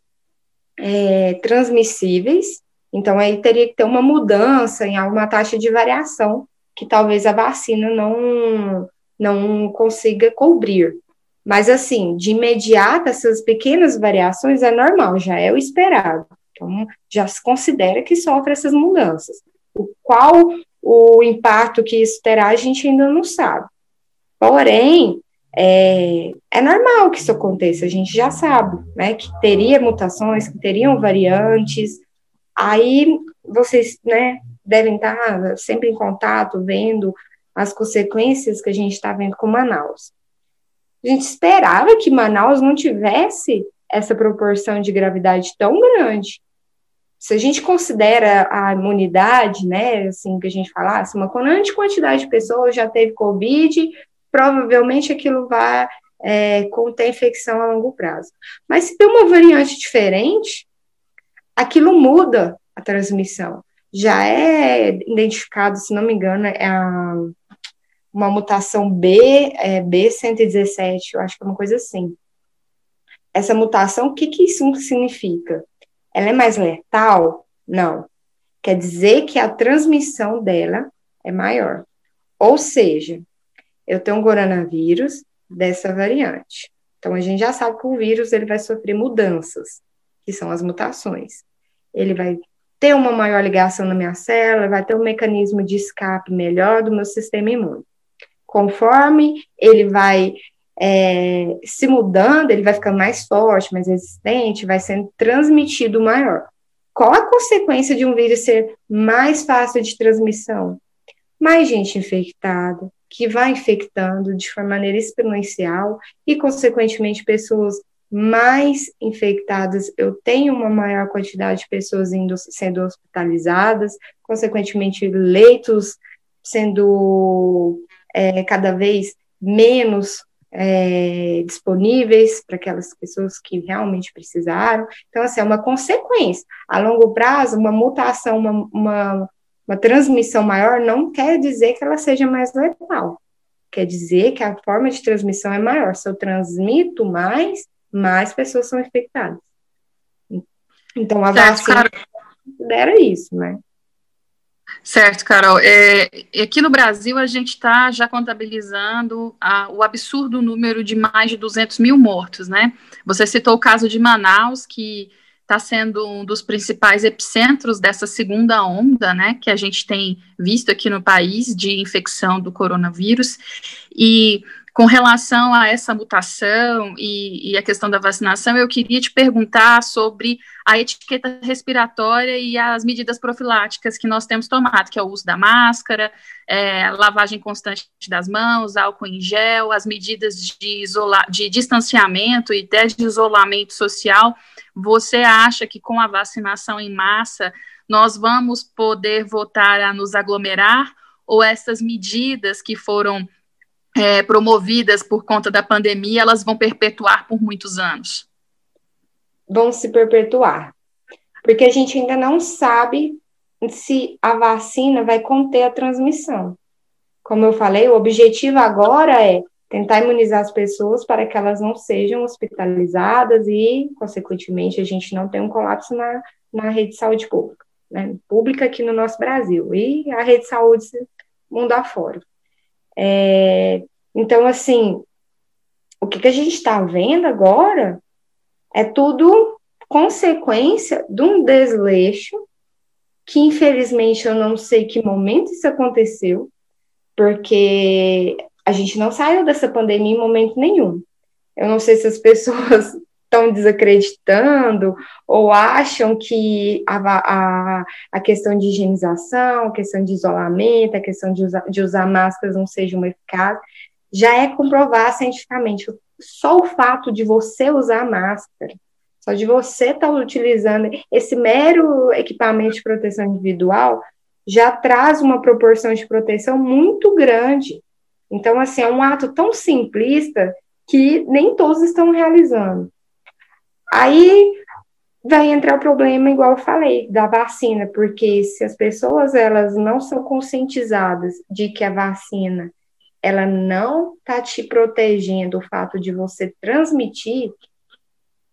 é, transmissíveis, então aí teria que ter uma mudança em alguma taxa de variação que talvez a vacina não, não consiga cobrir. Mas, assim, de imediato, essas pequenas variações é normal, já é o esperado. Então, já se considera que sofre essas mudanças. O qual o impacto que isso terá, a gente ainda não sabe. Porém, é, é normal que isso aconteça, a gente já sabe, né, que teria mutações, que teriam variantes. Aí, vocês, né, devem estar sempre em contato, vendo as consequências que a gente está vendo com Manaus. A gente esperava que Manaus não tivesse essa proporção de gravidade tão grande. Se a gente considera a imunidade, né, assim que a gente falasse, uma grande quantidade de pessoas já teve Covid, provavelmente aquilo vai é, conter infecção a longo prazo. Mas se tem uma variante diferente, aquilo muda a transmissão. Já é identificado, se não me engano, é a... uma mutação B, é, B cento e dezessete, eu acho que é uma coisa assim. Essa mutação, o que, que isso significa? Ela é mais letal? Não. Quer dizer que a transmissão dela é maior. Ou seja, eu tenho um coronavírus dessa variante. Então, a gente já sabe que o vírus ele vai sofrer mudanças, que são as mutações. Ele vai ter uma maior ligação na minha célula, vai ter um mecanismo de escape melhor do meu sistema imune. Conforme ele vai é, se mudando, ele vai ficando mais forte, mais resistente, vai sendo transmitido maior. Qual a consequência de um vírus ser mais fácil de transmissão? Mais gente infectada, que vai infectando de maneira exponencial e, consequentemente, pessoas mais infectadas. Eu tenho uma maior quantidade de pessoas indo, sendo hospitalizadas, consequentemente, leitos sendo... É, cada vez menos é, disponíveis para aquelas pessoas que realmente precisaram. Então, assim, é uma consequência. A longo prazo, uma mutação, uma, uma, uma transmissão maior não quer dizer que ela seja mais letal. Quer dizer que a forma de transmissão é maior. Se eu transmito mais, mais pessoas são infectadas. Então, a vacina considera isso, né? Certo, Carol. É, aqui no Brasil, a gente está já contabilizando a, o absurdo número de mais de duzentos mil mortos, né? Você citou o caso de Manaus, que está sendo um dos principais epicentros dessa segunda onda, né, que a gente tem visto aqui no país de infecção do coronavírus. E com relação a essa mutação e, e a questão da vacinação, eu queria te perguntar sobre a etiqueta respiratória e as medidas profiláticas que nós temos tomado, que é o uso da máscara, é, lavagem constante das mãos, álcool em gel, as medidas de, isola- de distanciamento e até de isolamento social. Você acha que com a vacinação em massa nós vamos poder voltar a nos aglomerar ou essas medidas que foram é, promovidas por conta da pandemia, elas vão perpetuar por muitos anos? Vão se perpetuar, porque a gente ainda não sabe se a vacina vai conter a transmissão. Como eu falei, o objetivo agora é tentar imunizar as pessoas para que elas não sejam hospitalizadas e, consequentemente, a gente não tenha um colapso na, na rede de saúde pública. né, pública aqui no nosso Brasil e a rede de saúde mundo afora. É, então, assim, o que, que a gente está vendo agora é tudo consequência de um desleixo que, infelizmente, eu não sei que momento isso aconteceu, porque a gente não saiu dessa pandemia em momento nenhum. Eu não sei se as pessoas estão desacreditando ou acham que a, a, a questão de higienização, a questão de isolamento, a questão de usar, de usar máscaras não seja uma eficaz. Já é comprovar cientificamente. Só o fato de você usar máscara, só de você estar utilizando esse mero equipamento de proteção individual, já traz uma proporção de proteção muito grande. Então, assim, é um ato tão simplista que nem todos estão realizando. Aí vai entrar o problema, igual eu falei, da vacina, porque se as pessoas elas não são conscientizadas de que a vacina ela não está te protegendo, o fato de você transmitir,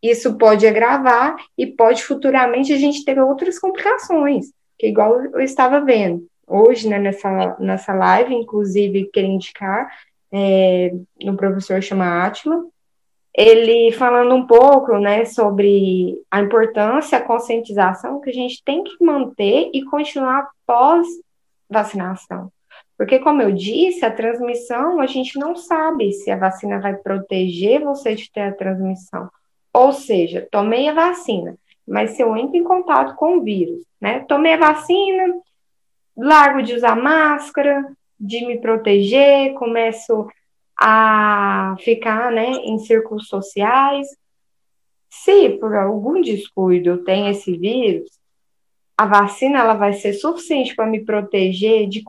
isso pode agravar e pode futuramente a gente ter outras complicações, que igual eu estava vendo hoje, né, nessa, nessa live, inclusive, queria indicar, é, um professor chama Átila, ele falando um pouco, né, sobre a importância, a conscientização que a gente tem que manter e continuar pós-vacinação. Porque, como eu disse, a transmissão, a gente não sabe se a vacina vai proteger você de ter a transmissão. Ou seja, tomei a vacina, mas se eu entro em contato com o vírus, né, tomei a vacina, largo de usar máscara, de me proteger, começo a ficar, né, em círculos sociais. Se por algum descuido eu tenho esse vírus, a vacina ela vai ser suficiente para me proteger de,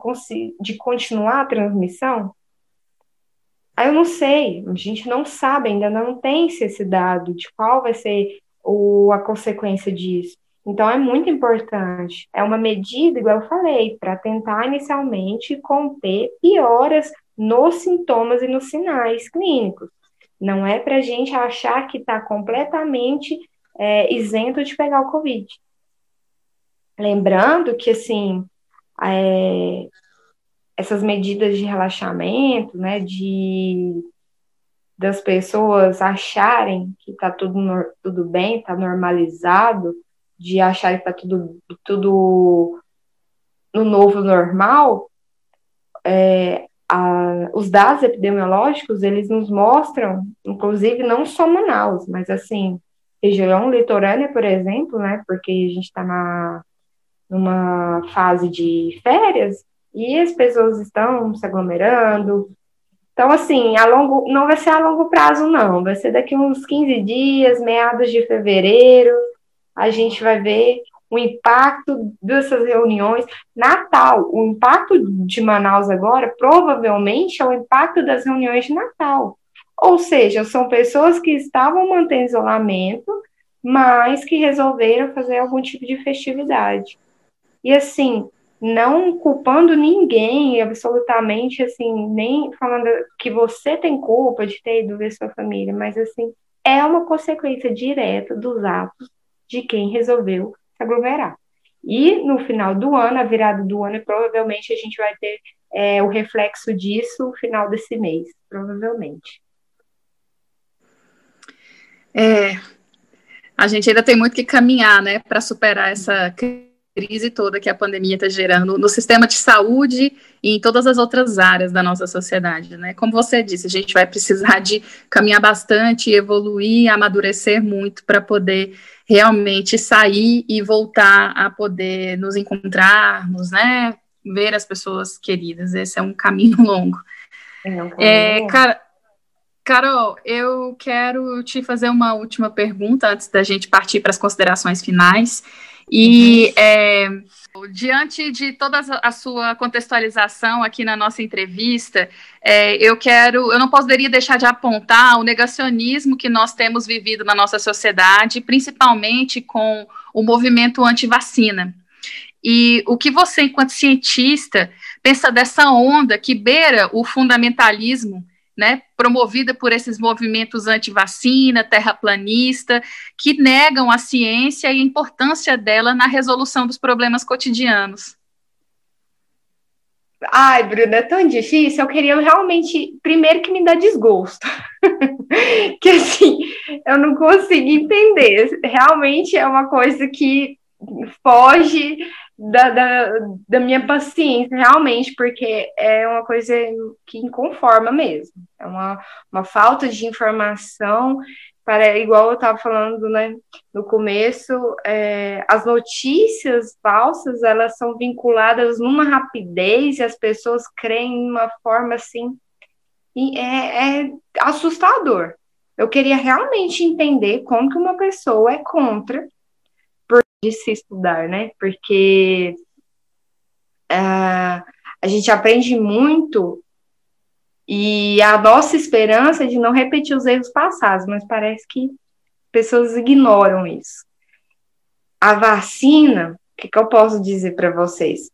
de continuar a transmissão? Aí eu não sei, a gente não sabe, ainda não tem esse dado de qual vai ser o, a consequência disso. Então, é muito importante. É uma medida, igual eu falei, para tentar inicialmente conter pioras nos sintomas e nos sinais clínicos. Não é para a gente achar que está completamente é, isento de pegar o Covid. Lembrando que, assim, é, essas medidas de relaxamento, né, de, das pessoas acharem que está tudo, tudo bem, está normalizado, de achar que está tudo, tudo no novo normal, é, a, os dados epidemiológicos, eles nos mostram, inclusive, não só Manaus, mas, assim, região litorânea, por exemplo, né, porque a gente está na... numa fase de férias, e as pessoas estão se aglomerando. Então, assim, a longo, não vai ser a longo prazo, não. Vai ser daqui uns quinze dias, meados de fevereiro, a gente vai ver o impacto dessas reuniões. Natal, o impacto de Manaus agora, provavelmente, é o impacto das reuniões de Natal. Ou seja, são pessoas que estavam mantendo isolamento, mas que resolveram fazer algum tipo de festividade. E, assim, não culpando ninguém, absolutamente, assim, nem falando que você tem culpa de ter ido ver sua família, mas, assim, é uma consequência direta dos atos de quem resolveu se aglomerar. E, no final do ano, a virada do ano, provavelmente a gente vai ter é, o reflexo disso no final desse mês, provavelmente. É, a gente ainda tem muito que caminhar, né, para superar essa crise toda que a pandemia está gerando no sistema de saúde e em todas as outras áreas da nossa sociedade, né? Como você disse, a gente vai precisar de caminhar bastante, evoluir, amadurecer muito para poder realmente sair e voltar a poder nos encontrarmos, né? Ver as pessoas queridas. Esse é um caminho longo. É um caminho é, longo. Cara, Carol, eu quero te fazer uma última pergunta antes da gente partir para as considerações finais. E é, diante de toda a sua contextualização aqui na nossa entrevista, é, eu quero, eu não poderia deixar de apontar o negacionismo que nós temos vivido na nossa sociedade, principalmente com o movimento anti-vacina. E o que você, enquanto cientista, pensa dessa onda que beira o fundamentalismo né, promovida por esses movimentos anti-vacina, terraplanista, que negam a ciência e a importância dela na resolução dos problemas cotidianos. Ai, Bruna, é tão difícil, eu queria realmente, primeiro que me dá desgosto, que assim, eu não consigo entender, realmente é uma coisa que foge da, da, da minha paciência, realmente, porque é uma coisa que inconforma mesmo, é uma, uma falta de informação, para, igual eu estava falando, né, no começo, é, as notícias falsas, elas são vinculadas numa rapidez e as pessoas creem de uma forma, assim, é, é assustador. Eu queria realmente entender como que uma pessoa é contra por, de se estudar, né, porque uh, a gente aprende muito. E a nossa esperança é de não repetir os erros passados, mas parece que pessoas ignoram isso. A vacina, o que, que eu posso dizer para vocês?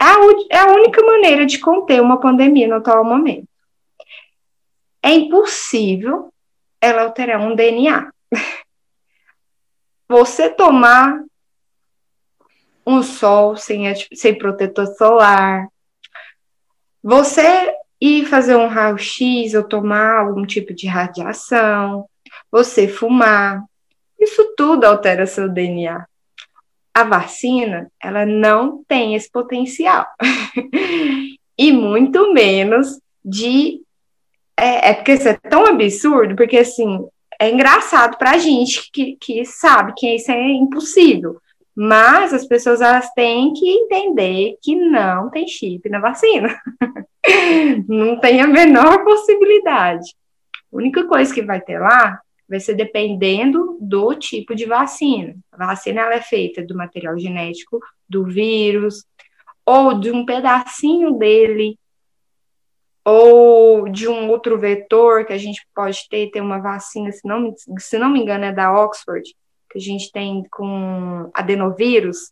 É a, é a única maneira de conter uma pandemia no atual momento. É impossível ela alterar um D N A. Você tomar um sol sem, sem protetor solar, você... e fazer um raio-x ou tomar algum tipo de radiação, você fumar, isso tudo altera seu D N A. A vacina, ela não tem esse potencial. E muito menos de... É, é porque isso é tão absurdo, porque, assim, é engraçado pra gente que, que sabe que isso é impossível. Mas as pessoas, elas têm que entender que não tem chip na vacina. Não tem a menor possibilidade. A única coisa que vai ter lá vai ser dependendo do tipo de vacina. A vacina ela é feita do material genético, do vírus, ou de um pedacinho dele, ou de um outro vetor que a gente pode ter, tem uma vacina, se não, se não me engano é da Oxford, que a gente tem com adenovírus.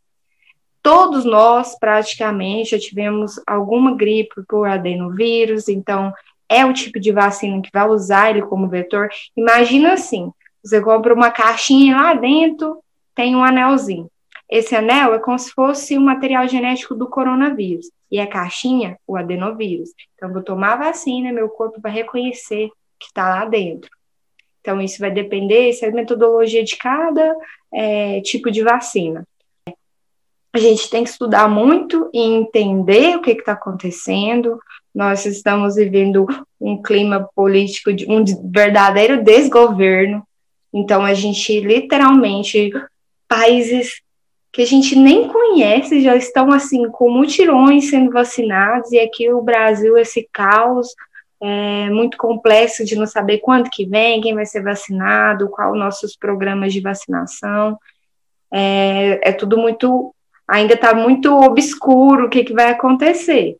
Todos nós, praticamente, já tivemos alguma gripe por adenovírus, então é o tipo de vacina que vai usar ele como vetor. Imagina assim, você compra uma caixinha lá dentro, tem um anelzinho. Esse anel é como se fosse o material genético do coronavírus, e a caixinha, o adenovírus. Então, eu vou tomar a vacina, meu corpo vai reconhecer que está lá dentro. Então, isso vai depender, isso é a metodologia de cada é, tipo de vacina. A gente tem que estudar muito e entender o que está acontecendo. Nós estamos vivendo um clima político de um verdadeiro desgoverno. Então, a gente, literalmente, países que a gente nem conhece já estão, assim, com mutirões sendo vacinados. E aqui o Brasil, esse caos é muito complexo de não saber quando que vem, quem vai ser vacinado, qual os nossos programas de vacinação. É, é tudo muito... ainda está muito obscuro o que, que vai acontecer,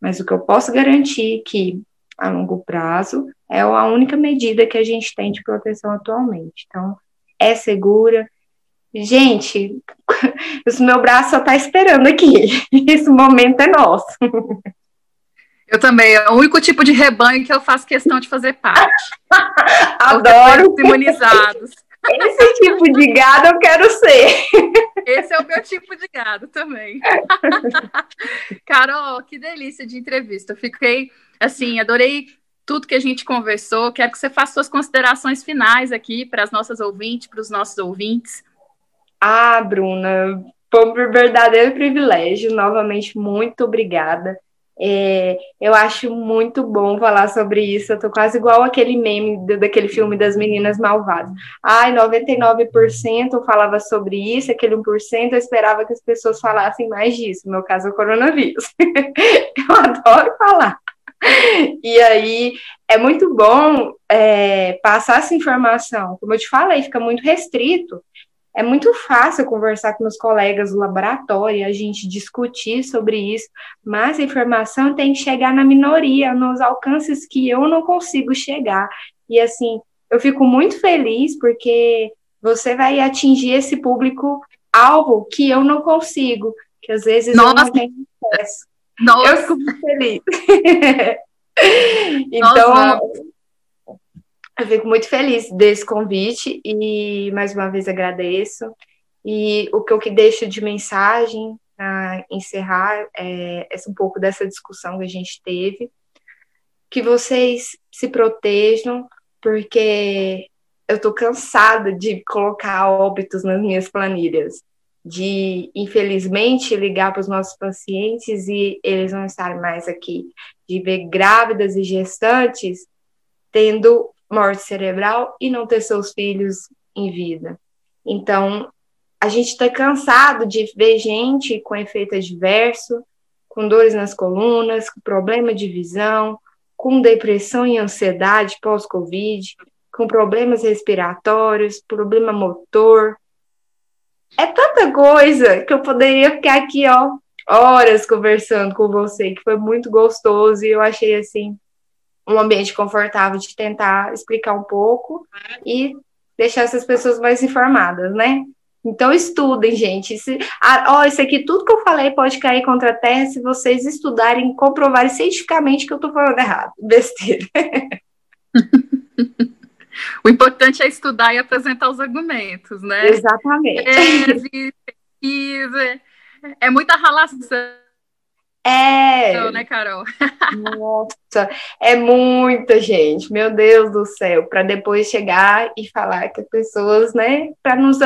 mas o que eu posso garantir que, a longo prazo, é a única medida que a gente tem de proteção atualmente. Então, é segura. Gente, o meu braço só está esperando aqui. Esse momento é nosso. Eu também. É o único tipo de rebanho que eu faço questão de fazer parte. Adoro. Os imunizados. Esse tipo de gado eu quero ser. Esse é o meu tipo de gado também. Carol, que delícia de entrevista. Eu fiquei, assim, adorei tudo que a gente conversou. Quero que você faça suas considerações finais aqui para as nossas ouvintes, para os nossos ouvintes. Ah, Bruna, foi um verdadeiro privilégio. Novamente, muito obrigada. É, eu acho muito bom falar sobre isso, eu tô quase igual aquele meme do, daquele filme das meninas malvadas. Ai, noventa e nove por cento eu falava sobre isso, aquele um por cento eu esperava que as pessoas falassem mais disso, no meu caso é o coronavírus. Eu adoro falar. E aí, é muito bom é, passar essa informação, como eu te falei, fica muito restrito. É muito fácil conversar com meus colegas do laboratório, a gente discutir sobre isso, mas a informação tem que chegar na minoria, nos alcances que eu não consigo chegar. E, assim, eu fico muito feliz porque você vai atingir esse público alvo que eu não consigo, que às vezes Nossa. eu não tenho acesso. Nossa. Eu fico muito feliz. Então, nossa, eu fico muito feliz desse convite e, mais uma vez, agradeço. E o que eu que deixo de mensagem para encerrar é, é um pouco dessa discussão que a gente teve, que vocês se protejam, porque eu estou cansada de colocar óbitos nas minhas planilhas, de, infelizmente, ligar para os nossos pacientes e eles não estarem mais aqui, de ver grávidas e gestantes tendo morte cerebral e não ter seus filhos em vida. Então, a gente está cansado de ver gente com efeito adverso, com dores nas colunas, com problema de visão, com depressão e ansiedade pós-Covid, com problemas respiratórios, problema motor. É tanta coisa que eu poderia ficar aqui, ó, horas conversando com você, que foi muito gostoso, e eu achei, assim, um ambiente confortável de tentar explicar um pouco e deixar essas pessoas mais informadas, né? Então, estudem, gente. Isso, ah, oh, isso aqui, tudo que eu falei pode cair contra a terra se vocês estudarem, comprovarem cientificamente que eu estou falando errado. Besteira. O importante é estudar e apresentar os argumentos, né? Exatamente. É, pesquisa, é muita ralação. É. Então, né, Carol? Nossa, é muita gente, meu Deus do céu, para depois chegar e falar que as pessoas, né, para nos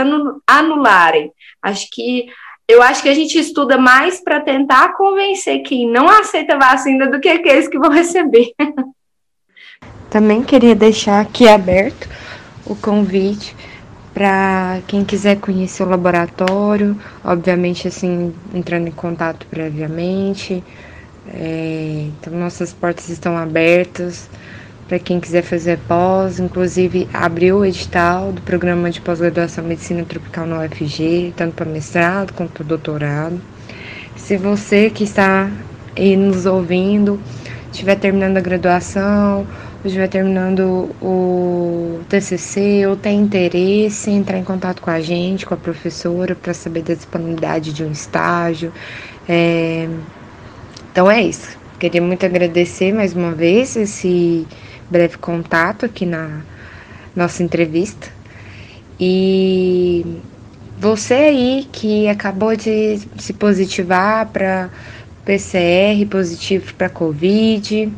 anularem. Acho que, eu acho que a gente estuda mais para tentar convencer quem não aceita a vacina do que aqueles que vão receber. Também queria deixar aqui aberto o convite para quem quiser conhecer o laboratório, obviamente, assim, entrando em contato previamente. É, então, nossas portas estão abertas para quem quiser fazer pós, inclusive abriu o edital do programa de pós-graduação em Medicina Tropical na U F G, tanto para mestrado quanto para doutorado. Se você que está aí nos ouvindo, estiver terminando a graduação, estiver terminando o T C C, ou tem interesse em entrar em contato com a gente, com a professora, para saber da disponibilidade de um estágio. É... Então é isso. Queria muito agradecer mais uma vez esse breve contato aqui na nossa entrevista. E você aí que acabou de se positivar para P C R, positivo para Covid,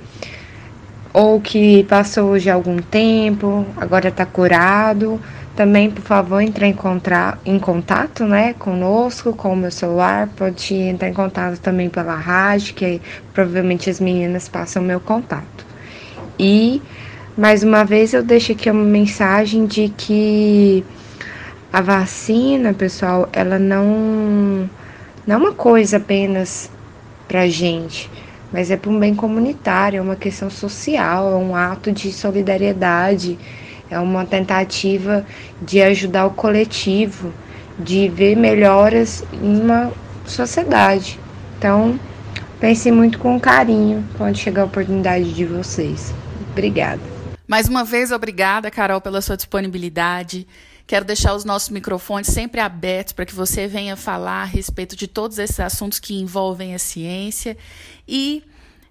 ou que passou já algum tempo, agora está curado, também, por favor, entre em, contra... em contato, né, conosco, com o meu celular, pode entrar em contato também pela rádio, que provavelmente as meninas passam meu contato. E, mais uma vez, eu deixo aqui uma mensagem de que a vacina, pessoal, ela não, não é uma coisa apenas para a gente, mas é para um bem comunitário, é uma questão social, é um ato de solidariedade, é uma tentativa de ajudar o coletivo, de ver melhoras em uma sociedade. Então, pensem muito com carinho quando chegar a oportunidade de vocês. Obrigada. Mais uma vez, obrigada, Carol, pela sua disponibilidade. Quero deixar os nossos microfones sempre abertos para que você venha falar a respeito de todos esses assuntos que envolvem a ciência. E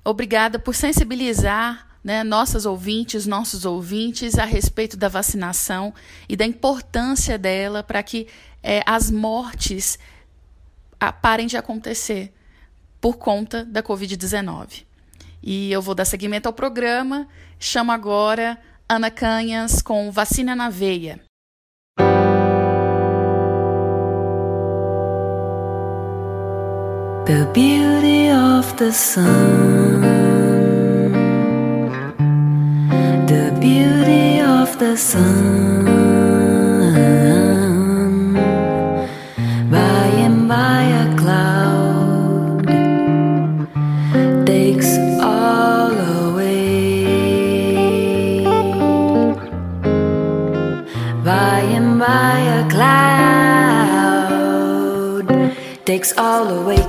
obrigada por sensibilizar, né, nossas ouvintes, nossos ouvintes, a respeito da vacinação e da importância dela para que é, as mortes parem de acontecer por conta da covid dezenove. E eu vou dar seguimento ao programa. Chamo agora Ana Canhas com Vacina na Veia. The beauty of the sun, the beauty of the sun, by and by a cloud takes all away, by and by a cloud takes all away.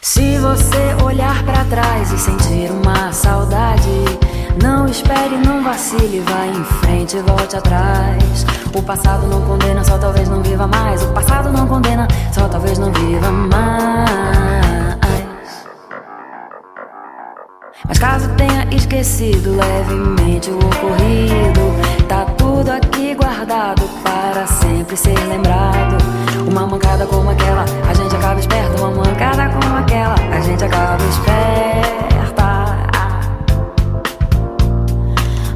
Se você olhar pra trás e sentir uma saudade, não espere, não vacile, vai em frente e volte atrás. O passado não condena, só talvez não viva mais. O passado não condena, só talvez não viva mais. esquecido levemente o ocorrido. Tá tudo aqui guardado para sempre ser lembrado. Uma mancada como aquela, a gente acaba esperta. Uma mancada como aquela, a gente acaba esperta.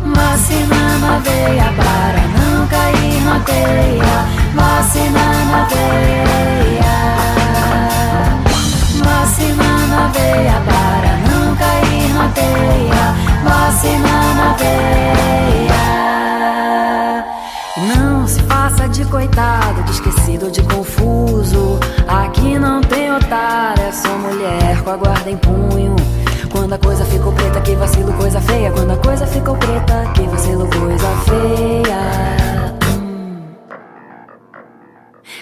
Vacina na veia para não cair na teia. Vacina na veia. Vacina na veia para não cair na teia. Vacina na veia. Não se faça de coitado, de esquecido, de confuso. Aqui não tem otário, é só mulher com a guarda em punho. Quando a coisa ficou preta, que vacilo, coisa feia. Quando a coisa ficou preta, que vacilo, coisa feia. hum.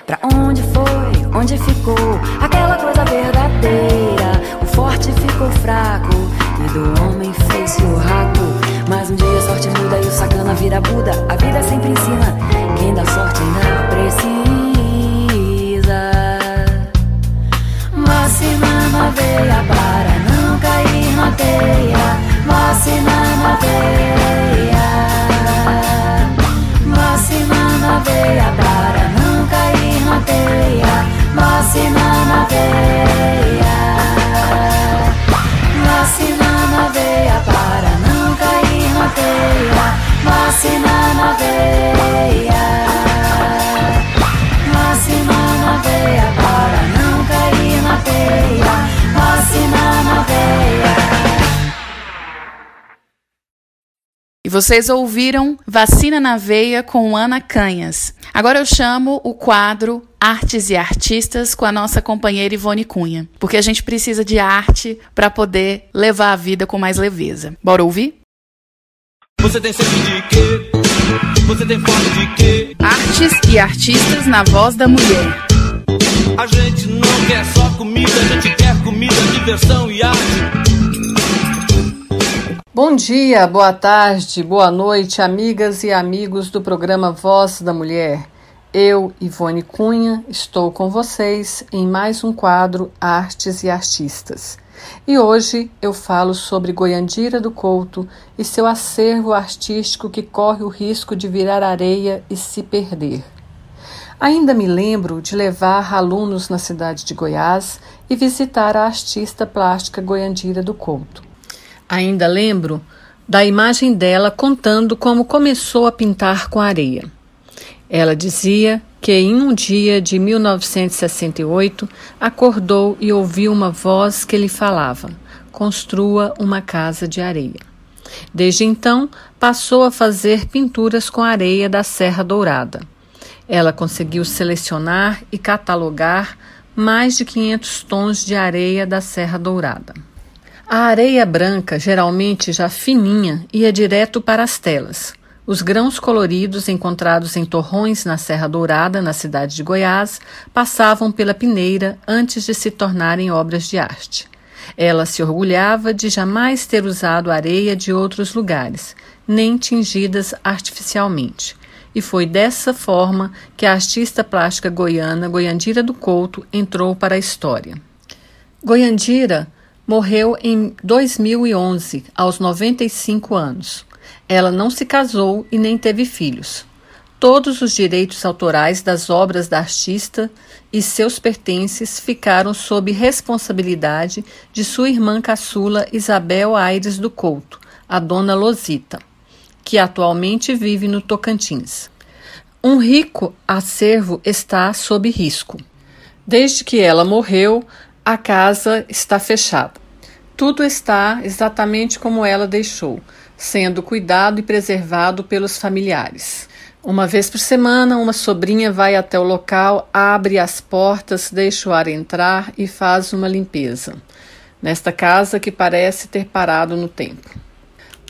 Pra onde foi, onde ficou aquela coisa verdadeira? O forte ficou fraco e do homem fez-se o raco. Mas um dia a sorte muda e o sacana vira Buda. A vida sempre ensina, quem dá sorte não precisa. Vacina na veia para não cair na teia, vacina na veia. Vacina na veia para não cair na teia, vacina na veia. Vacina na veia para não cair na teia, vacina na veia. Vacina na veia para não cair na teia, vacina na veia. E vocês ouviram Vacina na Veia com Ana Canhas. Agora eu chamo o quadro Artes e Artistas com a nossa companheira Ivone Cunha, porque a gente precisa de arte para poder levar a vida com mais leveza. Bora ouvir? Você tem sede de quê? Você tem fome de quê? Artes e artistas na voz da mulher. A gente não quer só comida, a gente quer comida, diversão e arte. Bom dia, boa tarde, boa noite, amigas e amigos do programa Voz da Mulher. Eu, Ivone Cunha, estou com vocês em mais um quadro Artes e Artistas. E hoje eu falo sobre Goiandira do Couto e seu acervo artístico que corre o risco de virar areia e se perder. Ainda me lembro de levar alunos na cidade de Goiás e visitar a artista plástica Goiandira do Couto. Ainda lembro da imagem dela contando como começou a pintar com areia. Ela dizia que em um dia de mil novecentos e sessenta e oito acordou e ouviu uma voz que lhe falava: construa uma casa de areia. Desde então passou a fazer pinturas com areia da Serra Dourada. Ela conseguiu selecionar e catalogar mais de quinhentos tons de areia da Serra Dourada. A areia branca, geralmente já fininha, ia direto para as telas. Os grãos coloridos encontrados em torrões na Serra Dourada, na cidade de Goiás, passavam pela peneira antes de se tornarem obras de arte. Ela se orgulhava de jamais ter usado areia de outros lugares, nem tingidas artificialmente. E foi dessa forma que a artista plástica goiana Goiandira do Couto entrou para a história. Goiandira morreu em dois mil e onze, aos noventa e cinco anos. Ela não se casou e nem teve filhos. Todos os direitos autorais das obras da artista e seus pertences ficaram sob responsabilidade de sua irmã caçula Isabel Aires do Couto, a dona Losita, que atualmente vive no Tocantins. Um rico acervo está sob risco. Desde que ela morreu, a casa está fechada. Tudo está exatamente como ela deixou, sendo cuidado e preservado pelos familiares. Uma vez por semana, uma sobrinha vai até o local, abre as portas, deixa o ar entrar e faz uma limpeza nesta casa que parece ter parado no tempo.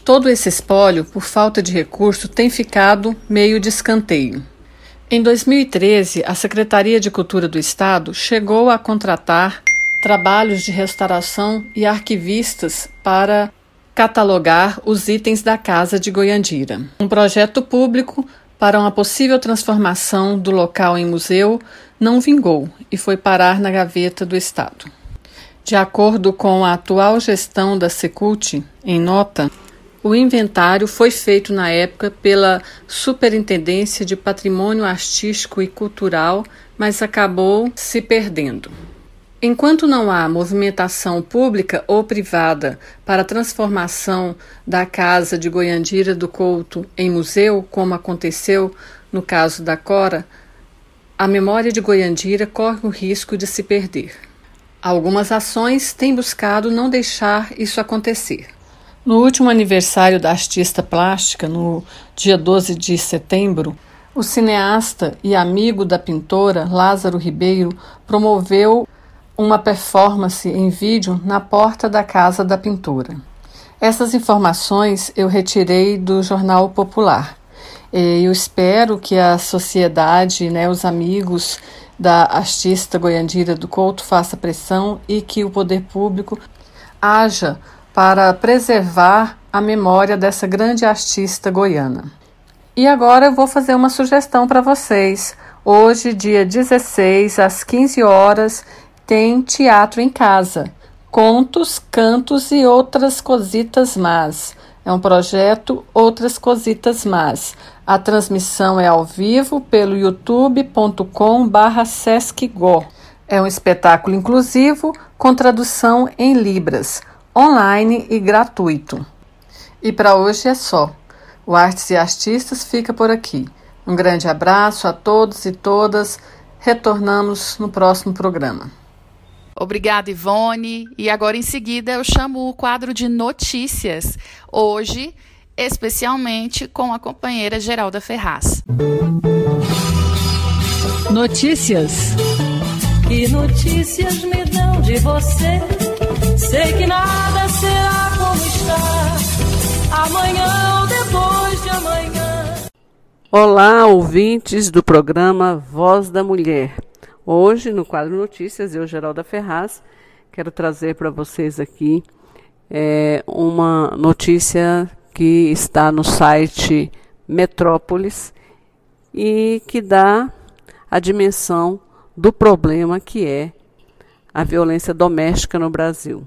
Todo esse espólio, por falta de recurso, tem ficado meio de escanteio. Em dois mil e treze, a Secretaria de Cultura do Estado chegou a contratar trabalhos de restauração e arquivistas para catalogar os itens da Casa de Goiandira. Um projeto público para uma possível transformação do local em museu não vingou e foi parar na gaveta do Estado. De acordo com a atual gestão da Secult, em nota, O inventário foi feito na época pela Superintendência de Patrimônio Artístico e Cultural, mas acabou se perdendo. Enquanto não há movimentação pública ou privada para a transformação da Casa de Goiandira do Couto em museu, como aconteceu no caso da Cora, a memória de Goiandira corre o risco de se perder. Algumas ações têm buscado não deixar isso acontecer. No último aniversário da artista plástica, no dia doze de setembro, o cineasta e amigo da pintora Lázaro Ribeiro promoveu uma performance em vídeo na porta da casa da pintora. Essas informações eu retirei do Jornal Popular. Eu espero que a sociedade, né, os amigos da artista Goiandira do Couto faça pressão e que o poder público haja para preservar a memória dessa grande artista goiana. E agora eu vou fazer uma sugestão para vocês. Hoje, dia dezesseis, às quinze horas, tem teatro em casa, contos, cantos e outras cositas más. É um projeto Outras Cositas Más. A transmissão é ao vivo pelo youtube ponto com barra sesc go. É um espetáculo inclusivo com tradução em libras, online e gratuito. E para hoje é só. O Artes e Artistas fica por aqui. Um grande abraço a todos e todas. Retornamos no próximo programa. Obrigada, Ivone. E agora, em seguida, eu chamo o quadro de notícias. Hoje, especialmente com a companheira Geralda Ferraz. Notícias. Que notícias me dão de você? Sei que nada será como está. Amanhã ou depois de amanhã. Olá, ouvintes do programa Voz da Mulher. Hoje, no quadro Notícias, eu, Geralda Ferraz, quero trazer para vocês aqui é, uma notícia que está no site Metrópoles e que dá a dimensão do problema que é a violência doméstica no Brasil.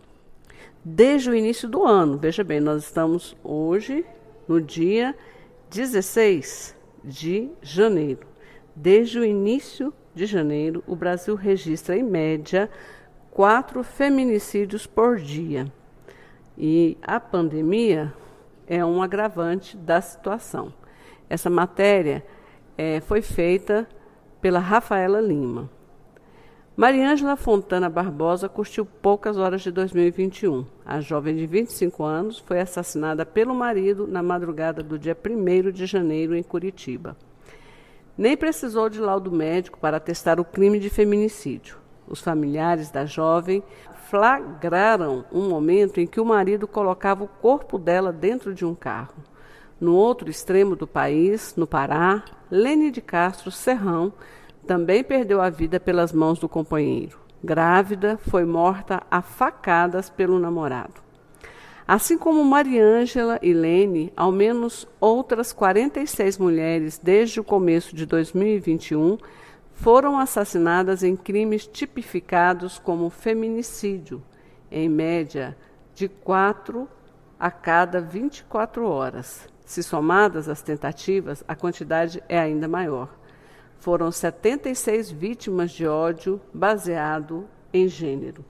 Desde o início do ano, veja bem, nós estamos hoje no dia dezesseis de janeiro. Desde o início de janeiro, o Brasil registra, em média, quatro feminicídios por dia. E a pandemia é um agravante da situação. Essa matéria é, foi feita pela Rafaela Lima. Mariângela Fontana Barbosa curtiu poucas horas de dois mil e vinte e um. A jovem de vinte e cinco anos foi assassinada pelo marido na madrugada do dia primeiro de janeiro em Curitiba. Nem precisou de laudo médico para atestar o crime de feminicídio. Os familiares da jovem flagraram um momento em que o marido colocava o corpo dela dentro de um carro. No outro extremo do país, no Pará, Lene de Castro Serrão também perdeu a vida pelas mãos do companheiro. Grávida, foi morta a facadas pelo namorado. Assim como Mariângela e Lene, ao menos outras quarenta e seis mulheres desde o começo de dois mil e vinte e um foram assassinadas em crimes tipificados como feminicídio, em média de quatro a cada vinte e quatro horas. Se somadas as tentativas, a quantidade é ainda maior. Foram setenta e seis vítimas de ódio baseado em gênero.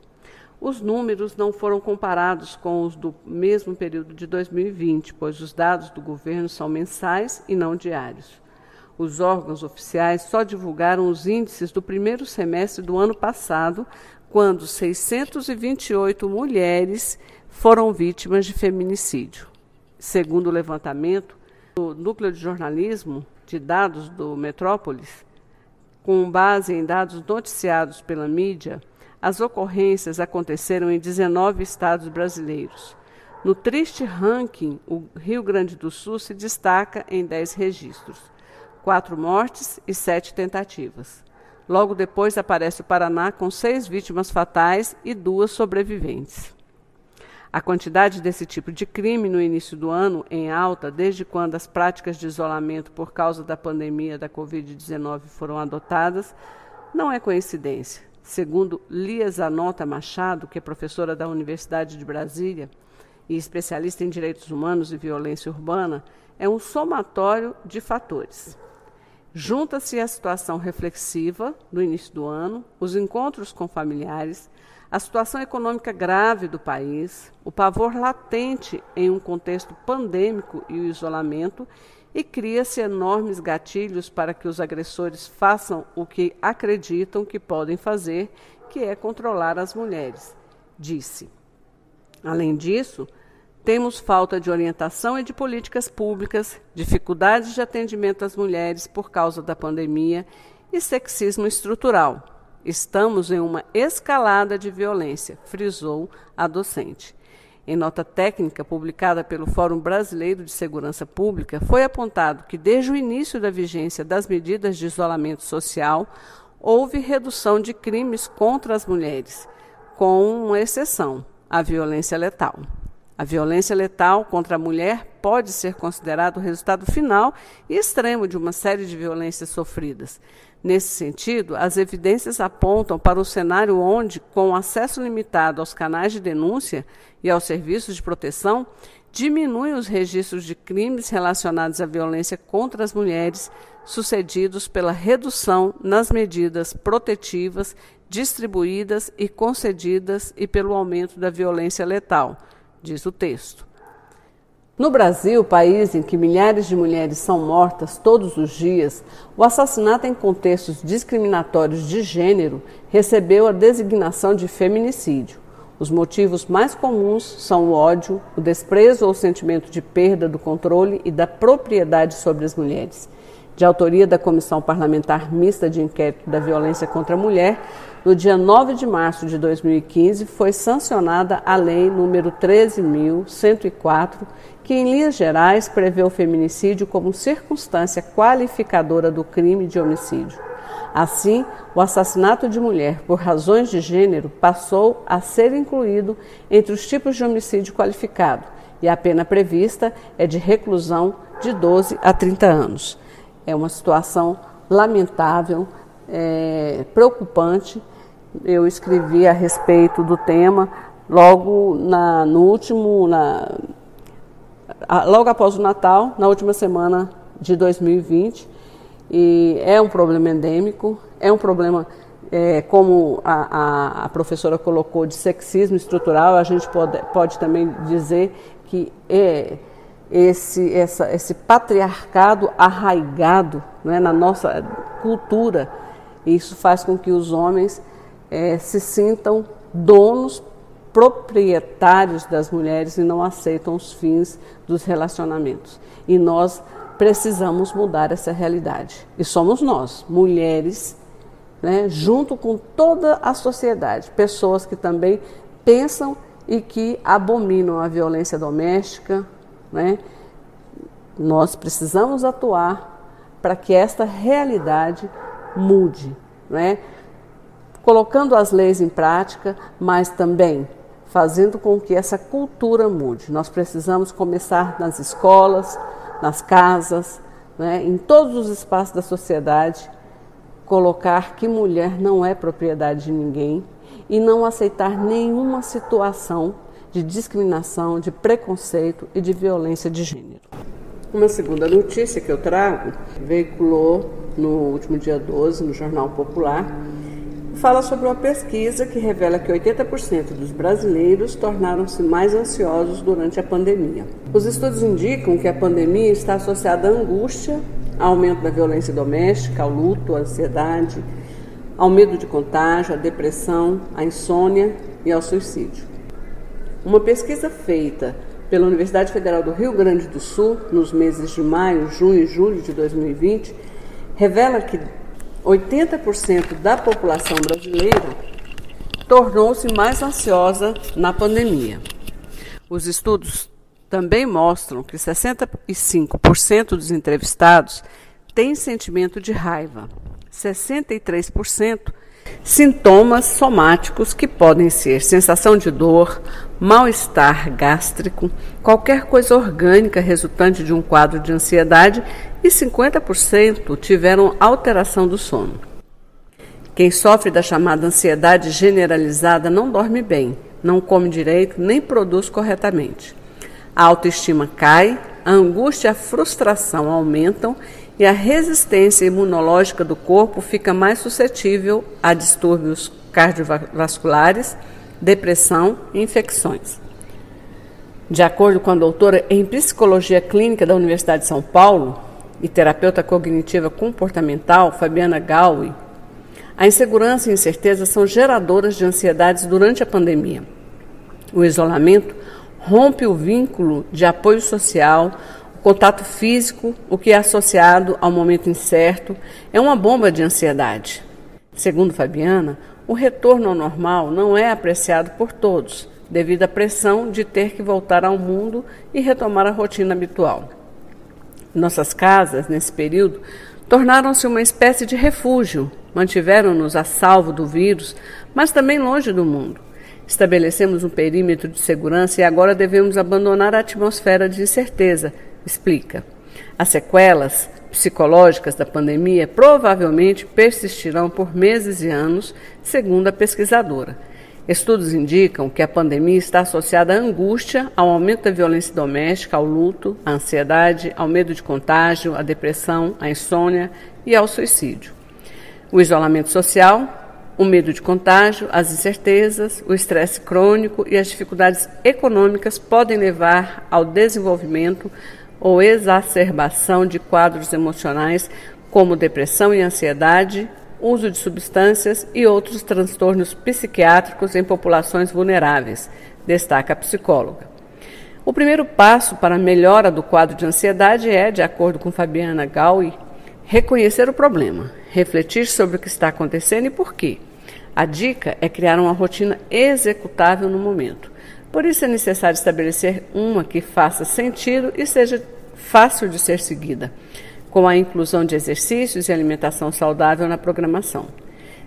Os números não foram comparados com os do mesmo período de dois mil e vinte, pois os dados do governo são mensais e não diários. Os órgãos oficiais só divulgaram os índices do primeiro semestre do ano passado, quando seiscentas e vinte e oito mulheres foram vítimas de feminicídio. Segundo o levantamento do Núcleo de Jornalismo de Dados do Metrópolis, com base em dados noticiados pela mídia, as ocorrências aconteceram em dezenove estados brasileiros. No triste ranking, o Rio Grande do Sul se destaca em dez registros, quatro mortes e sete tentativas. Logo depois aparece o Paraná com seis vítimas fatais e duas sobreviventes. A quantidade desse tipo de crime no início do ano, em alta, desde quando as práticas de isolamento por causa da pandemia da covid dezenove foram adotadas, não é coincidência. Segundo Lia Zanota Machado, que é professora da Universidade de Brasília e especialista em direitos humanos e violência urbana, é um somatório de fatores. Junta-se a situação reflexiva do início do ano, os encontros com familiares, a situação econômica grave do país, o pavor latente em um contexto pandêmico e o isolamento, e cria-se enormes gatilhos para que os agressores façam o que acreditam que podem fazer, que é controlar as mulheres, disse. Além disso, temos falta de orientação e de políticas públicas, dificuldades de atendimento às mulheres por causa da pandemia e sexismo estrutural. Estamos em uma escalada de violência, frisou a docente. Em nota técnica publicada pelo Fórum Brasileiro de Segurança Pública, foi apontado que desde o início da vigência das medidas de isolamento social, houve redução de crimes contra as mulheres, com uma exceção, a violência letal. A violência letal contra a mulher pode ser considerada o resultado final e extremo de uma série de violências sofridas. Nesse sentido, as evidências apontam para o cenário onde, com acesso limitado aos canais de denúncia e aos serviços de proteção, diminuem os registros de crimes relacionados à violência contra as mulheres, sucedidos pela redução nas medidas protetivas distribuídas e concedidas e pelo aumento da violência letal, diz o texto. No Brasil, país em que milhares de mulheres são mortas todos os dias, o assassinato em contextos discriminatórios de gênero recebeu a designação de feminicídio. Os motivos mais comuns são o ódio, o desprezo ou o sentimento de perda do controle e da propriedade sobre as mulheres. De autoria da Comissão Parlamentar Mista de Inquérito da Violência contra a Mulher, no dia nove de março de dois mil e quinze, foi sancionada a Lei número treze mil cento e quatro, que, em linhas gerais, prevê o feminicídio como circunstância qualificadora do crime de homicídio. Assim, o assassinato de mulher por razões de gênero passou a ser incluído entre os tipos de homicídio qualificado, e a pena prevista é de reclusão de doze a trinta anos. É uma situação lamentável, é, preocupante. Eu escrevi a respeito do tema logo na, no último, na, logo após o Natal, na última semana de dois mil e vinte. E é um problema endêmico, é um problema, é, como a, a, a professora colocou, de sexismo estrutural. A gente pode, pode também dizer que é Esse, essa, esse patriarcado arraigado, né, na nossa cultura. Isso faz com que os homens é, se sintam donos, proprietários das mulheres e não aceitam os fins dos relacionamentos. E nós precisamos mudar essa realidade. E somos nós, mulheres, né, junto com toda a sociedade, pessoas que também pensam e que abominam a violência doméstica, né? Nós precisamos atuar para que esta realidade mude, né? Colocando as leis em prática, mas também fazendo com que essa cultura mude. Nós precisamos começar nas escolas, nas casas, né? Em todos os espaços da sociedade, colocar que mulher não é propriedade de ninguém e não aceitar nenhuma situação de discriminação, de preconceito e de violência de gênero. Uma segunda notícia que eu trago, veiculou no último dia doze, no Jornal Popular, fala sobre uma pesquisa que revela que oitenta por cento dos brasileiros tornaram-se mais ansiosos durante a pandemia. Os estudos indicam que a pandemia está associada à angústia, ao aumento da violência doméstica, ao luto, à ansiedade, ao medo de contágio, à depressão, à insônia e ao suicídio. Uma pesquisa feita pela Universidade Federal do Rio Grande do Sul, nos meses de maio, junho e julho de dois mil e vinte, revela que oitenta por cento da população brasileira tornou-se mais ansiosa na pandemia. Os estudos também mostram que sessenta e cinco por cento dos entrevistados têm sentimento de raiva, sessenta e três por cento sintomas somáticos que podem ser sensação de dor, mal-estar gástrico, qualquer coisa orgânica resultante de um quadro de ansiedade, e cinquenta por cento tiveram alteração do sono. Quem sofre da chamada ansiedade generalizada não dorme bem, não come direito nem produz corretamente. A autoestima cai, a angústia e a frustração aumentam e a resistência imunológica do corpo fica mais suscetível a distúrbios cardiovasculares, depressão e infecções. De acordo com a doutora em Psicologia Clínica da Universidade de São Paulo e terapeuta cognitiva comportamental, Fabiana Gauy, a insegurança e incerteza são geradoras de ansiedades durante a pandemia. O isolamento rompe o vínculo de apoio social, o contato físico, o que é associado ao momento incerto, é uma bomba de ansiedade. Segundo Fabiana, o retorno ao normal não é apreciado por todos, devido à pressão de ter que voltar ao mundo e retomar a rotina habitual. Nossas casas, nesse período, tornaram-se uma espécie de refúgio, mantiveram-nos a salvo do vírus, mas também longe do mundo. Estabelecemos um perímetro de segurança e agora devemos abandonar a atmosfera de incerteza, explica. As sequelas psicológicas da pandemia provavelmente persistirão por meses e anos, segundo a pesquisadora. Estudos indicam que a pandemia está associada à angústia, ao aumento da violência doméstica, ao luto, à ansiedade, ao medo de contágio, à depressão, à insônia e ao suicídio. O isolamento social, o medo de contágio, as incertezas, o estresse crônico e as dificuldades econômicas podem levar ao desenvolvimento ou exacerbação de quadros emocionais como depressão e ansiedade, uso de substâncias e outros transtornos psiquiátricos em populações vulneráveis, destaca a psicóloga. O primeiro passo para a melhora do quadro de ansiedade é, de acordo com Fabiana Gauy, reconhecer o problema, refletir sobre o que está acontecendo e por quê. A dica é criar uma rotina executável no momento. Por isso é necessário estabelecer uma que faça sentido e seja fácil de ser seguida, com a inclusão de exercícios e alimentação saudável na programação.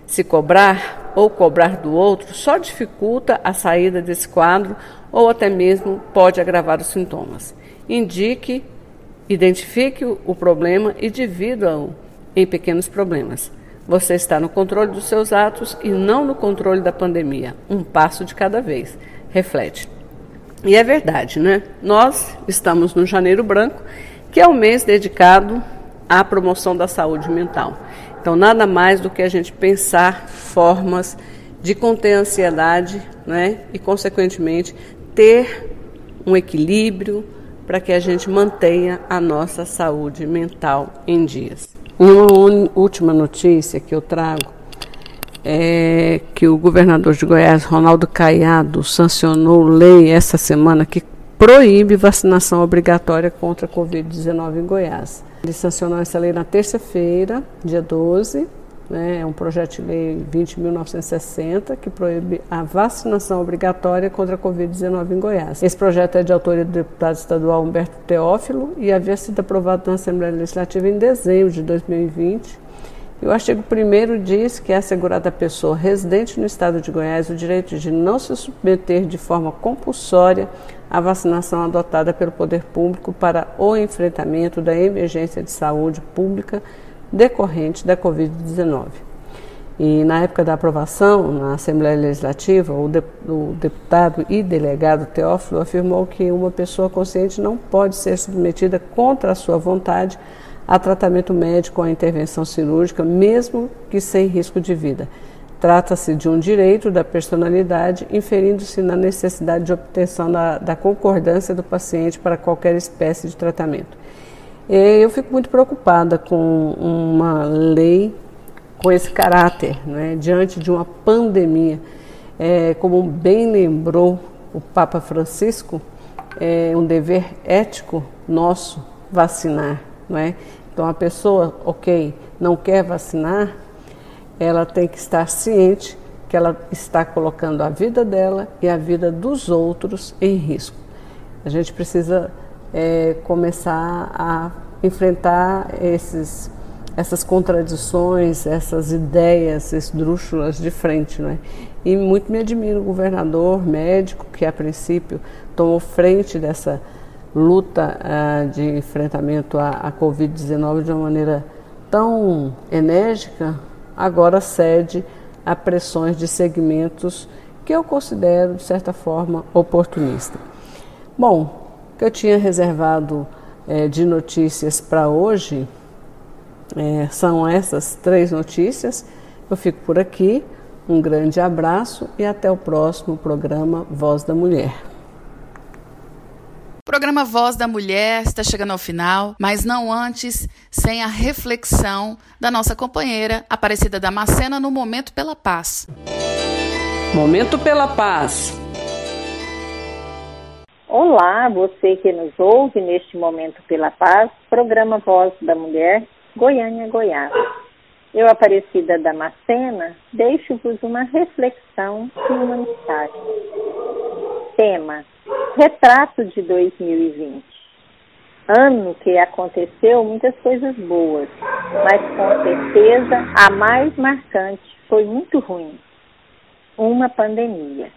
Se cobrar ou cobrar do outro só dificulta a saída desse quadro ou até mesmo pode agravar os sintomas. Indique, identifique o problema e divida-o em pequenos problemas. Você está no controle dos seus atos e não no controle da pandemia. Um passo de cada vez. Reflete. E é verdade, né? Nós estamos no Janeiro Branco, que é o mês dedicado à promoção da saúde mental. Então, nada mais do que a gente pensar formas de conter a ansiedade, né? E, consequentemente, ter um equilíbrio para que a gente mantenha a nossa saúde mental em dias. Uma última notícia que eu trago é que o governador de Goiás, Ronaldo Caiado, sancionou lei essa semana que proíbe vacinação obrigatória contra a covid dezenove em Goiás. Ele sancionou essa lei na terça-feira, dia doze, né, é um projeto de lei vinte mil novecentos e sessenta que proíbe a vacinação obrigatória contra a covid dezenove em Goiás. Esse projeto é de autoria do deputado estadual Humberto Teófilo e havia sido aprovado na Assembleia Legislativa em dezembro de dois mil e vinte. E o artigo primeiro diz que é assegurada à pessoa residente no estado de Goiás o direito de não se submeter de forma compulsória à vacinação adotada pelo poder público para o enfrentamento da emergência de saúde pública decorrente da covid dezenove. E na época da aprovação na Assembleia Legislativa, o, de, o deputado e delegado Teófilo afirmou que uma pessoa consciente não pode ser submetida contra a sua vontade a tratamento médico ou a intervenção cirúrgica, mesmo que sem risco de vida. Trata-se de um direito da personalidade, inferindo-se na necessidade de obtenção da, da concordância do paciente para qualquer espécie de tratamento. Eu fico muito preocupada com uma lei com esse caráter, né, diante de uma pandemia. É, como bem lembrou o Papa Francisco, é um dever ético nosso vacinar. Não é? Então, a pessoa, ok, não quer vacinar, ela tem que estar ciente que ela está colocando a vida dela e a vida dos outros em risco. A gente precisa É, começar a enfrentar esses, essas contradições, essas ideias esdrúxulas de frente, né? E muito me admira o governador médico que, a princípio, tomou frente dessa luta ah, de enfrentamento à, à covid dezenove de uma maneira tão enérgica, agora cede a pressões de segmentos que eu considero, de certa forma, oportunista. Bom, O que eu tinha reservado é, de notícias para hoje é, são essas três notícias. Eu fico por aqui, um grande abraço e até o próximo programa Voz da Mulher. O programa Voz da Mulher está chegando ao final, mas não antes sem a reflexão da nossa companheira Aparecida Damascena no Momento pela Paz. Momento pela Paz. Olá, você que nos ouve neste Momento pela Paz, programa Voz da Mulher, Goiânia, Goiás. Eu, Aparecida Damascena, deixo-vos uma reflexão e uma mensagem. Tema: retrato de dois mil e vinte. Ano que aconteceu muitas coisas boas, mas com certeza a mais marcante foi muito ruim. Uma pandemia.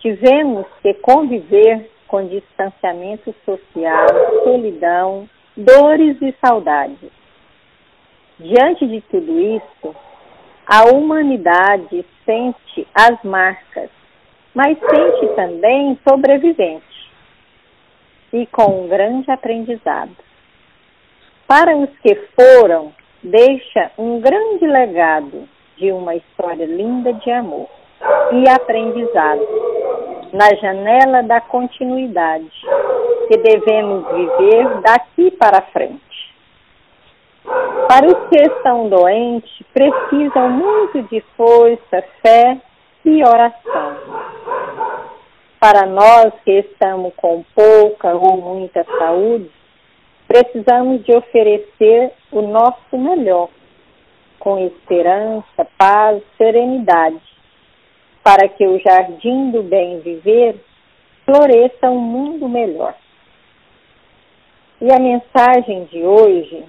Tivemos que conviver com distanciamento social, solidão, dores e saudades. Diante de tudo isso, a humanidade sente as marcas, mas sente também sobrevivente e com um grande aprendizado. Para os que foram, deixa um grande legado de uma história linda de amor e aprendizado na janela da continuidade que devemos viver daqui para frente. Para os que estão doentes, precisam muito de força, fé e oração. Para nós que estamos com pouca ou muita saúde, precisamos de oferecer o nosso melhor, com esperança, paz, serenidade, para que o jardim do bem viver floresça um mundo melhor. E a mensagem de hoje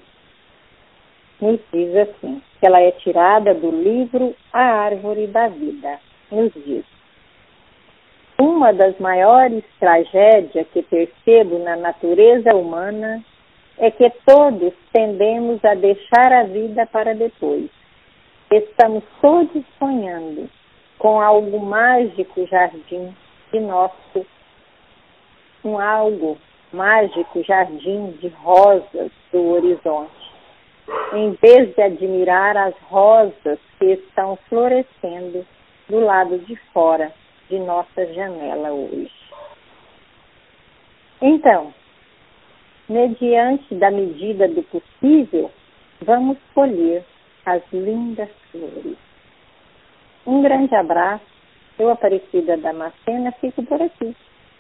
nos diz assim, que ela é tirada do livro A Árvore da Vida, nos diz: uma das maiores tragédias que percebo na natureza humana é que todos tendemos a deixar a vida para depois. Estamos todos sonhando com algo mágico jardim de nosso, um algo mágico jardim de rosas do horizonte, em vez de admirar as rosas que estão florescendo do lado de fora de nossa janela hoje. Então, mediante da medida do possível, vamos colher as lindas flores. Um grande abraço, eu, Aparecida Damascena, fico por aqui.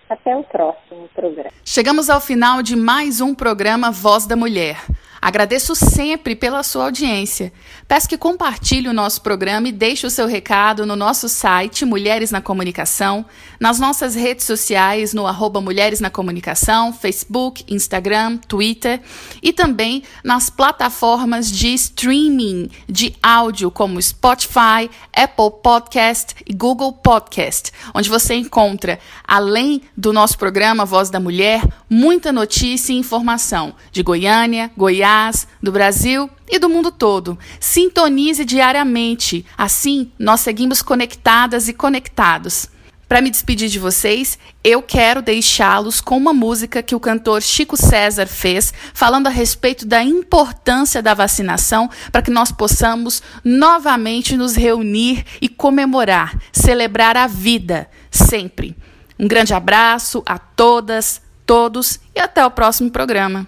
Até o próximo programa. Chegamos ao final de mais um programa Voz da Mulher. Agradeço sempre pela sua audiência. Peço que compartilhe o nosso programa e deixe o seu recado no nosso site Mulheres na Comunicação, nas nossas redes sociais no arroba Mulheres na Comunicação, Facebook, Instagram, Twitter e também nas plataformas de streaming de áudio como Spotify, Apple Podcast e Google Podcast, onde você encontra, além do nosso programa Voz da Mulher, muita notícia e informação de Goiânia, Goiás, do Brasil e do mundo todo. Sintonize diariamente, assim nós seguimos conectadas e conectados. Para me despedir de vocês, eu quero deixá-los com uma música que o cantor Chico César fez, falando a respeito da importância da vacinação para que nós possamos novamente nos reunir e comemorar, celebrar a vida, sempre. Um grande abraço a todas, todos e até o próximo programa.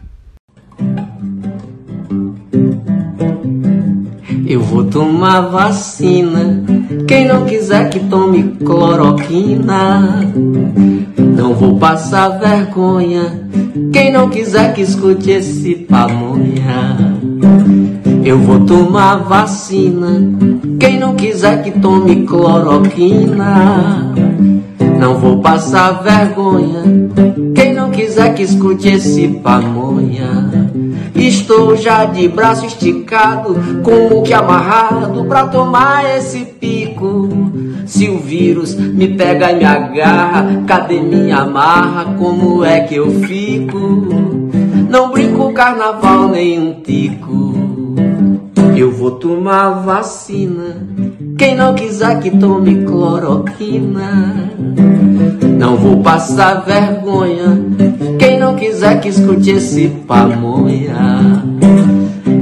Eu vou tomar vacina, quem não quiser que tome cloroquina. Não vou passar vergonha, quem não quiser que escute esse pamonha. Eu vou tomar vacina, quem não quiser que tome cloroquina. Não vou passar vergonha, quem não quiser que escute esse pamonha. Estou já de braço esticado, como que amarrado pra tomar esse pico. Se o vírus me pega e me agarra, cadê minha amarra, como é que eu fico? Não brinco carnaval nem um tico. Eu vou tomar vacina, quem não quiser que tome cloroquina. Não vou passar vergonha, quem não quiser que escute esse pamonha.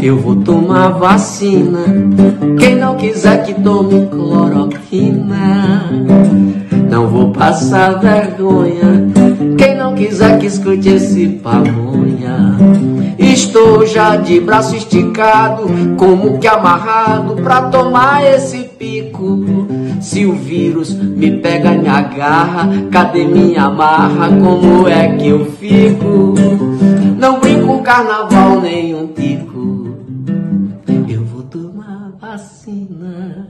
Eu vou tomar vacina. Quem não quiser que tome cloroquina. Não vou passar vergonha. Quem não quiser que escute esse pamonha. Estou já de braço esticado, como que amarrado, pra tomar esse pico. Se o vírus me pega e me agarra, cadê minha amarra? Como é que eu fico? Não brinco carnaval nem um pico. Eu vou tomar vacina.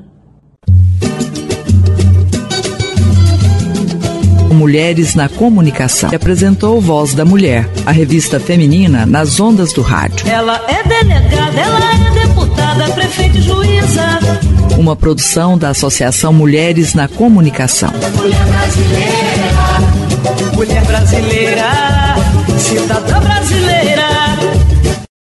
Mulheres na Comunicação apresentou Voz da Mulher, a revista feminina nas ondas do rádio. Ela é delegada, ela é deputada, prefeita e juíza. Uma produção da Associação Mulheres na Comunicação. Mulher brasileira, mulher brasileira, cidadã brasileira.